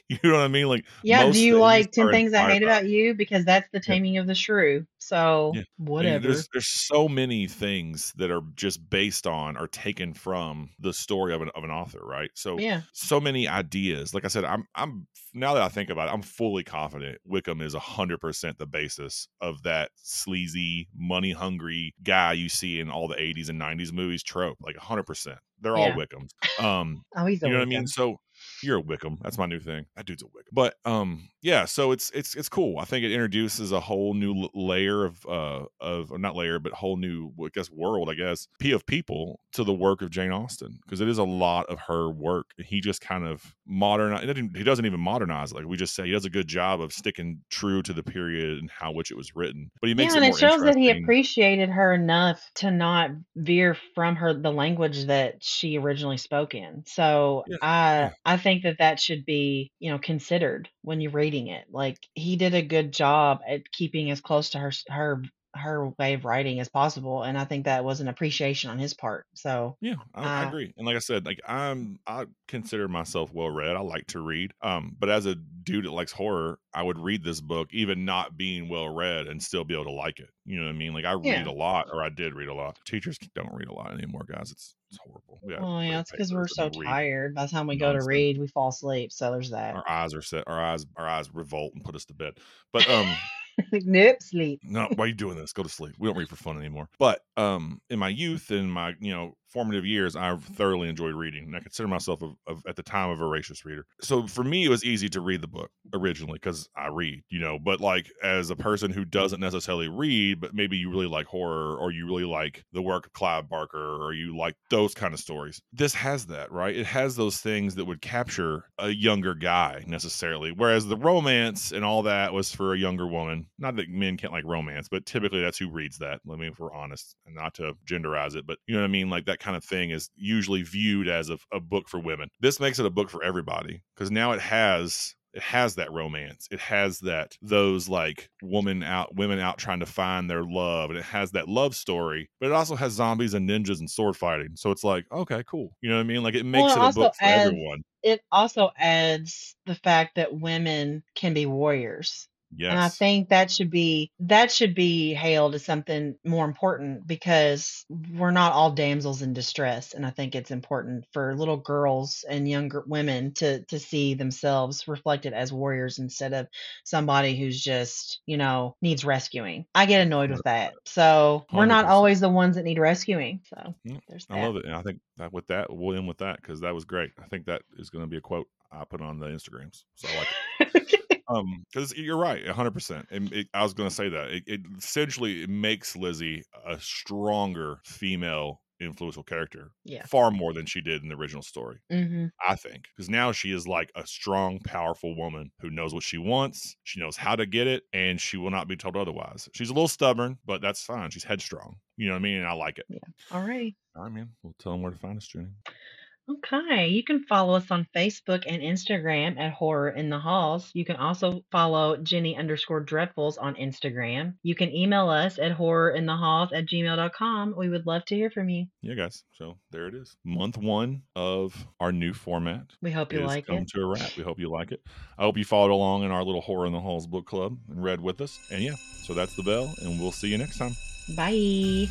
you know what I mean? Like, yeah, do you like 10 Things I Hate About You? Because that's The Taming of the Shrew. So whatever. I mean, there's so many things that are just based on or taken from the story of an author, right? So so many ideas. Like I said, I'm now that I think about it, I'm fully confident Wickham is 100% the basis of that sleazy, money-hungry guy you see in all the 80s and 90s movies trope. Like 100%. They're all Wickhams. He's a Wickham. What I mean? So you're a Wickham. That's my new thing. That dude's a Wickham. But so it's cool. I think it introduces a whole new layer world, I guess, of people to the work of Jane Austen, because it is a lot of her work. He just kind of he doesn't even modernize it. Like we just say, he does a good job of sticking true to the period and how which it was written. But he makes it more interesting. Yeah, and it shows that he appreciated her enough to not veer from the language that she originally spoke in. So I think that should be, considered when you're reading it. Like he did a good job at keeping as close to her way of writing as possible, and I think that was an appreciation on his part. So I agree, and like I said, like I consider myself well read. I like to read, but as a dude that likes horror, I would read this book even not being well read and still be able to like it. You know what I mean? Like I read a lot, or I did read a lot. Teachers don't read a lot anymore, guys. It's horrible. It's because we're so tired. By the time we go to read, we fall asleep. So there's that. Our eyes are set. Our eyes revolt and put us to bed. But nope, sleep. No, why are you doing this? Go to sleep. We don't read for fun anymore. But in my youth and my formative years, I thoroughly enjoyed reading, and I consider myself at the time a voracious reader. So for me, it was easy to read the book originally because I read, you know, but like as a person who doesn't necessarily read, but maybe you really like horror or you really like the work of Clive Barker or you like those kind of stories. This has that, right? It has those things that would capture a younger guy necessarily, whereas the romance and all that was for a younger woman. Not that men can't like romance, but typically that's who reads that. I mean, if we're honest, and not to genderize it, but you know what I mean? Like that kind of thing is usually viewed as a book for women. This makes it a book for everybody because now it has that romance. It has that, those like women out trying to find their love, and it has that love story, but it also has zombies and ninjas and sword fighting. So it's like, okay, cool. You know what I mean? Like it makes it a book for everyone. It also adds the fact that women can be warriors. Yes. And I think that should be hailed as something more important because we're not all damsels in distress. And I think it's important for little girls and younger women to see themselves reflected as warriors instead of somebody who's just, you know, needs rescuing. I get annoyed with that. So we're not always the ones that need rescuing. So there's that. I love it. And I think that with that, we'll end with that because that was great. I think that is going to be a quote I put on the Instagrams. So I like it. Because you're right, 100%. I was going to say that it essentially makes Lizzie a stronger female influential character, far more than she did in the original story. Mm-hmm. I think because now she is like a strong, powerful woman who knows what she wants, she knows how to get it, and she will not be told otherwise. She's a little stubborn, but that's fine. She's headstrong. You know what I mean? And I like it. Yeah. All right, man. We'll tell them where to find us, Judi. Okay, you can follow us on Facebook and Instagram at Horror in the Halls. You can also follow Jenny_Dreadfuls on Instagram. You can email us at horrorinthehalls@gmail.com. We would love to hear from you. Yeah, guys. So there it is. Month one of our new format. We hope you like it. Come to a wrap. We hope you like it. I hope you followed along in our little Horror in the Halls book club and read with us. And yeah, so that's the bell, and we'll see you next time. Bye.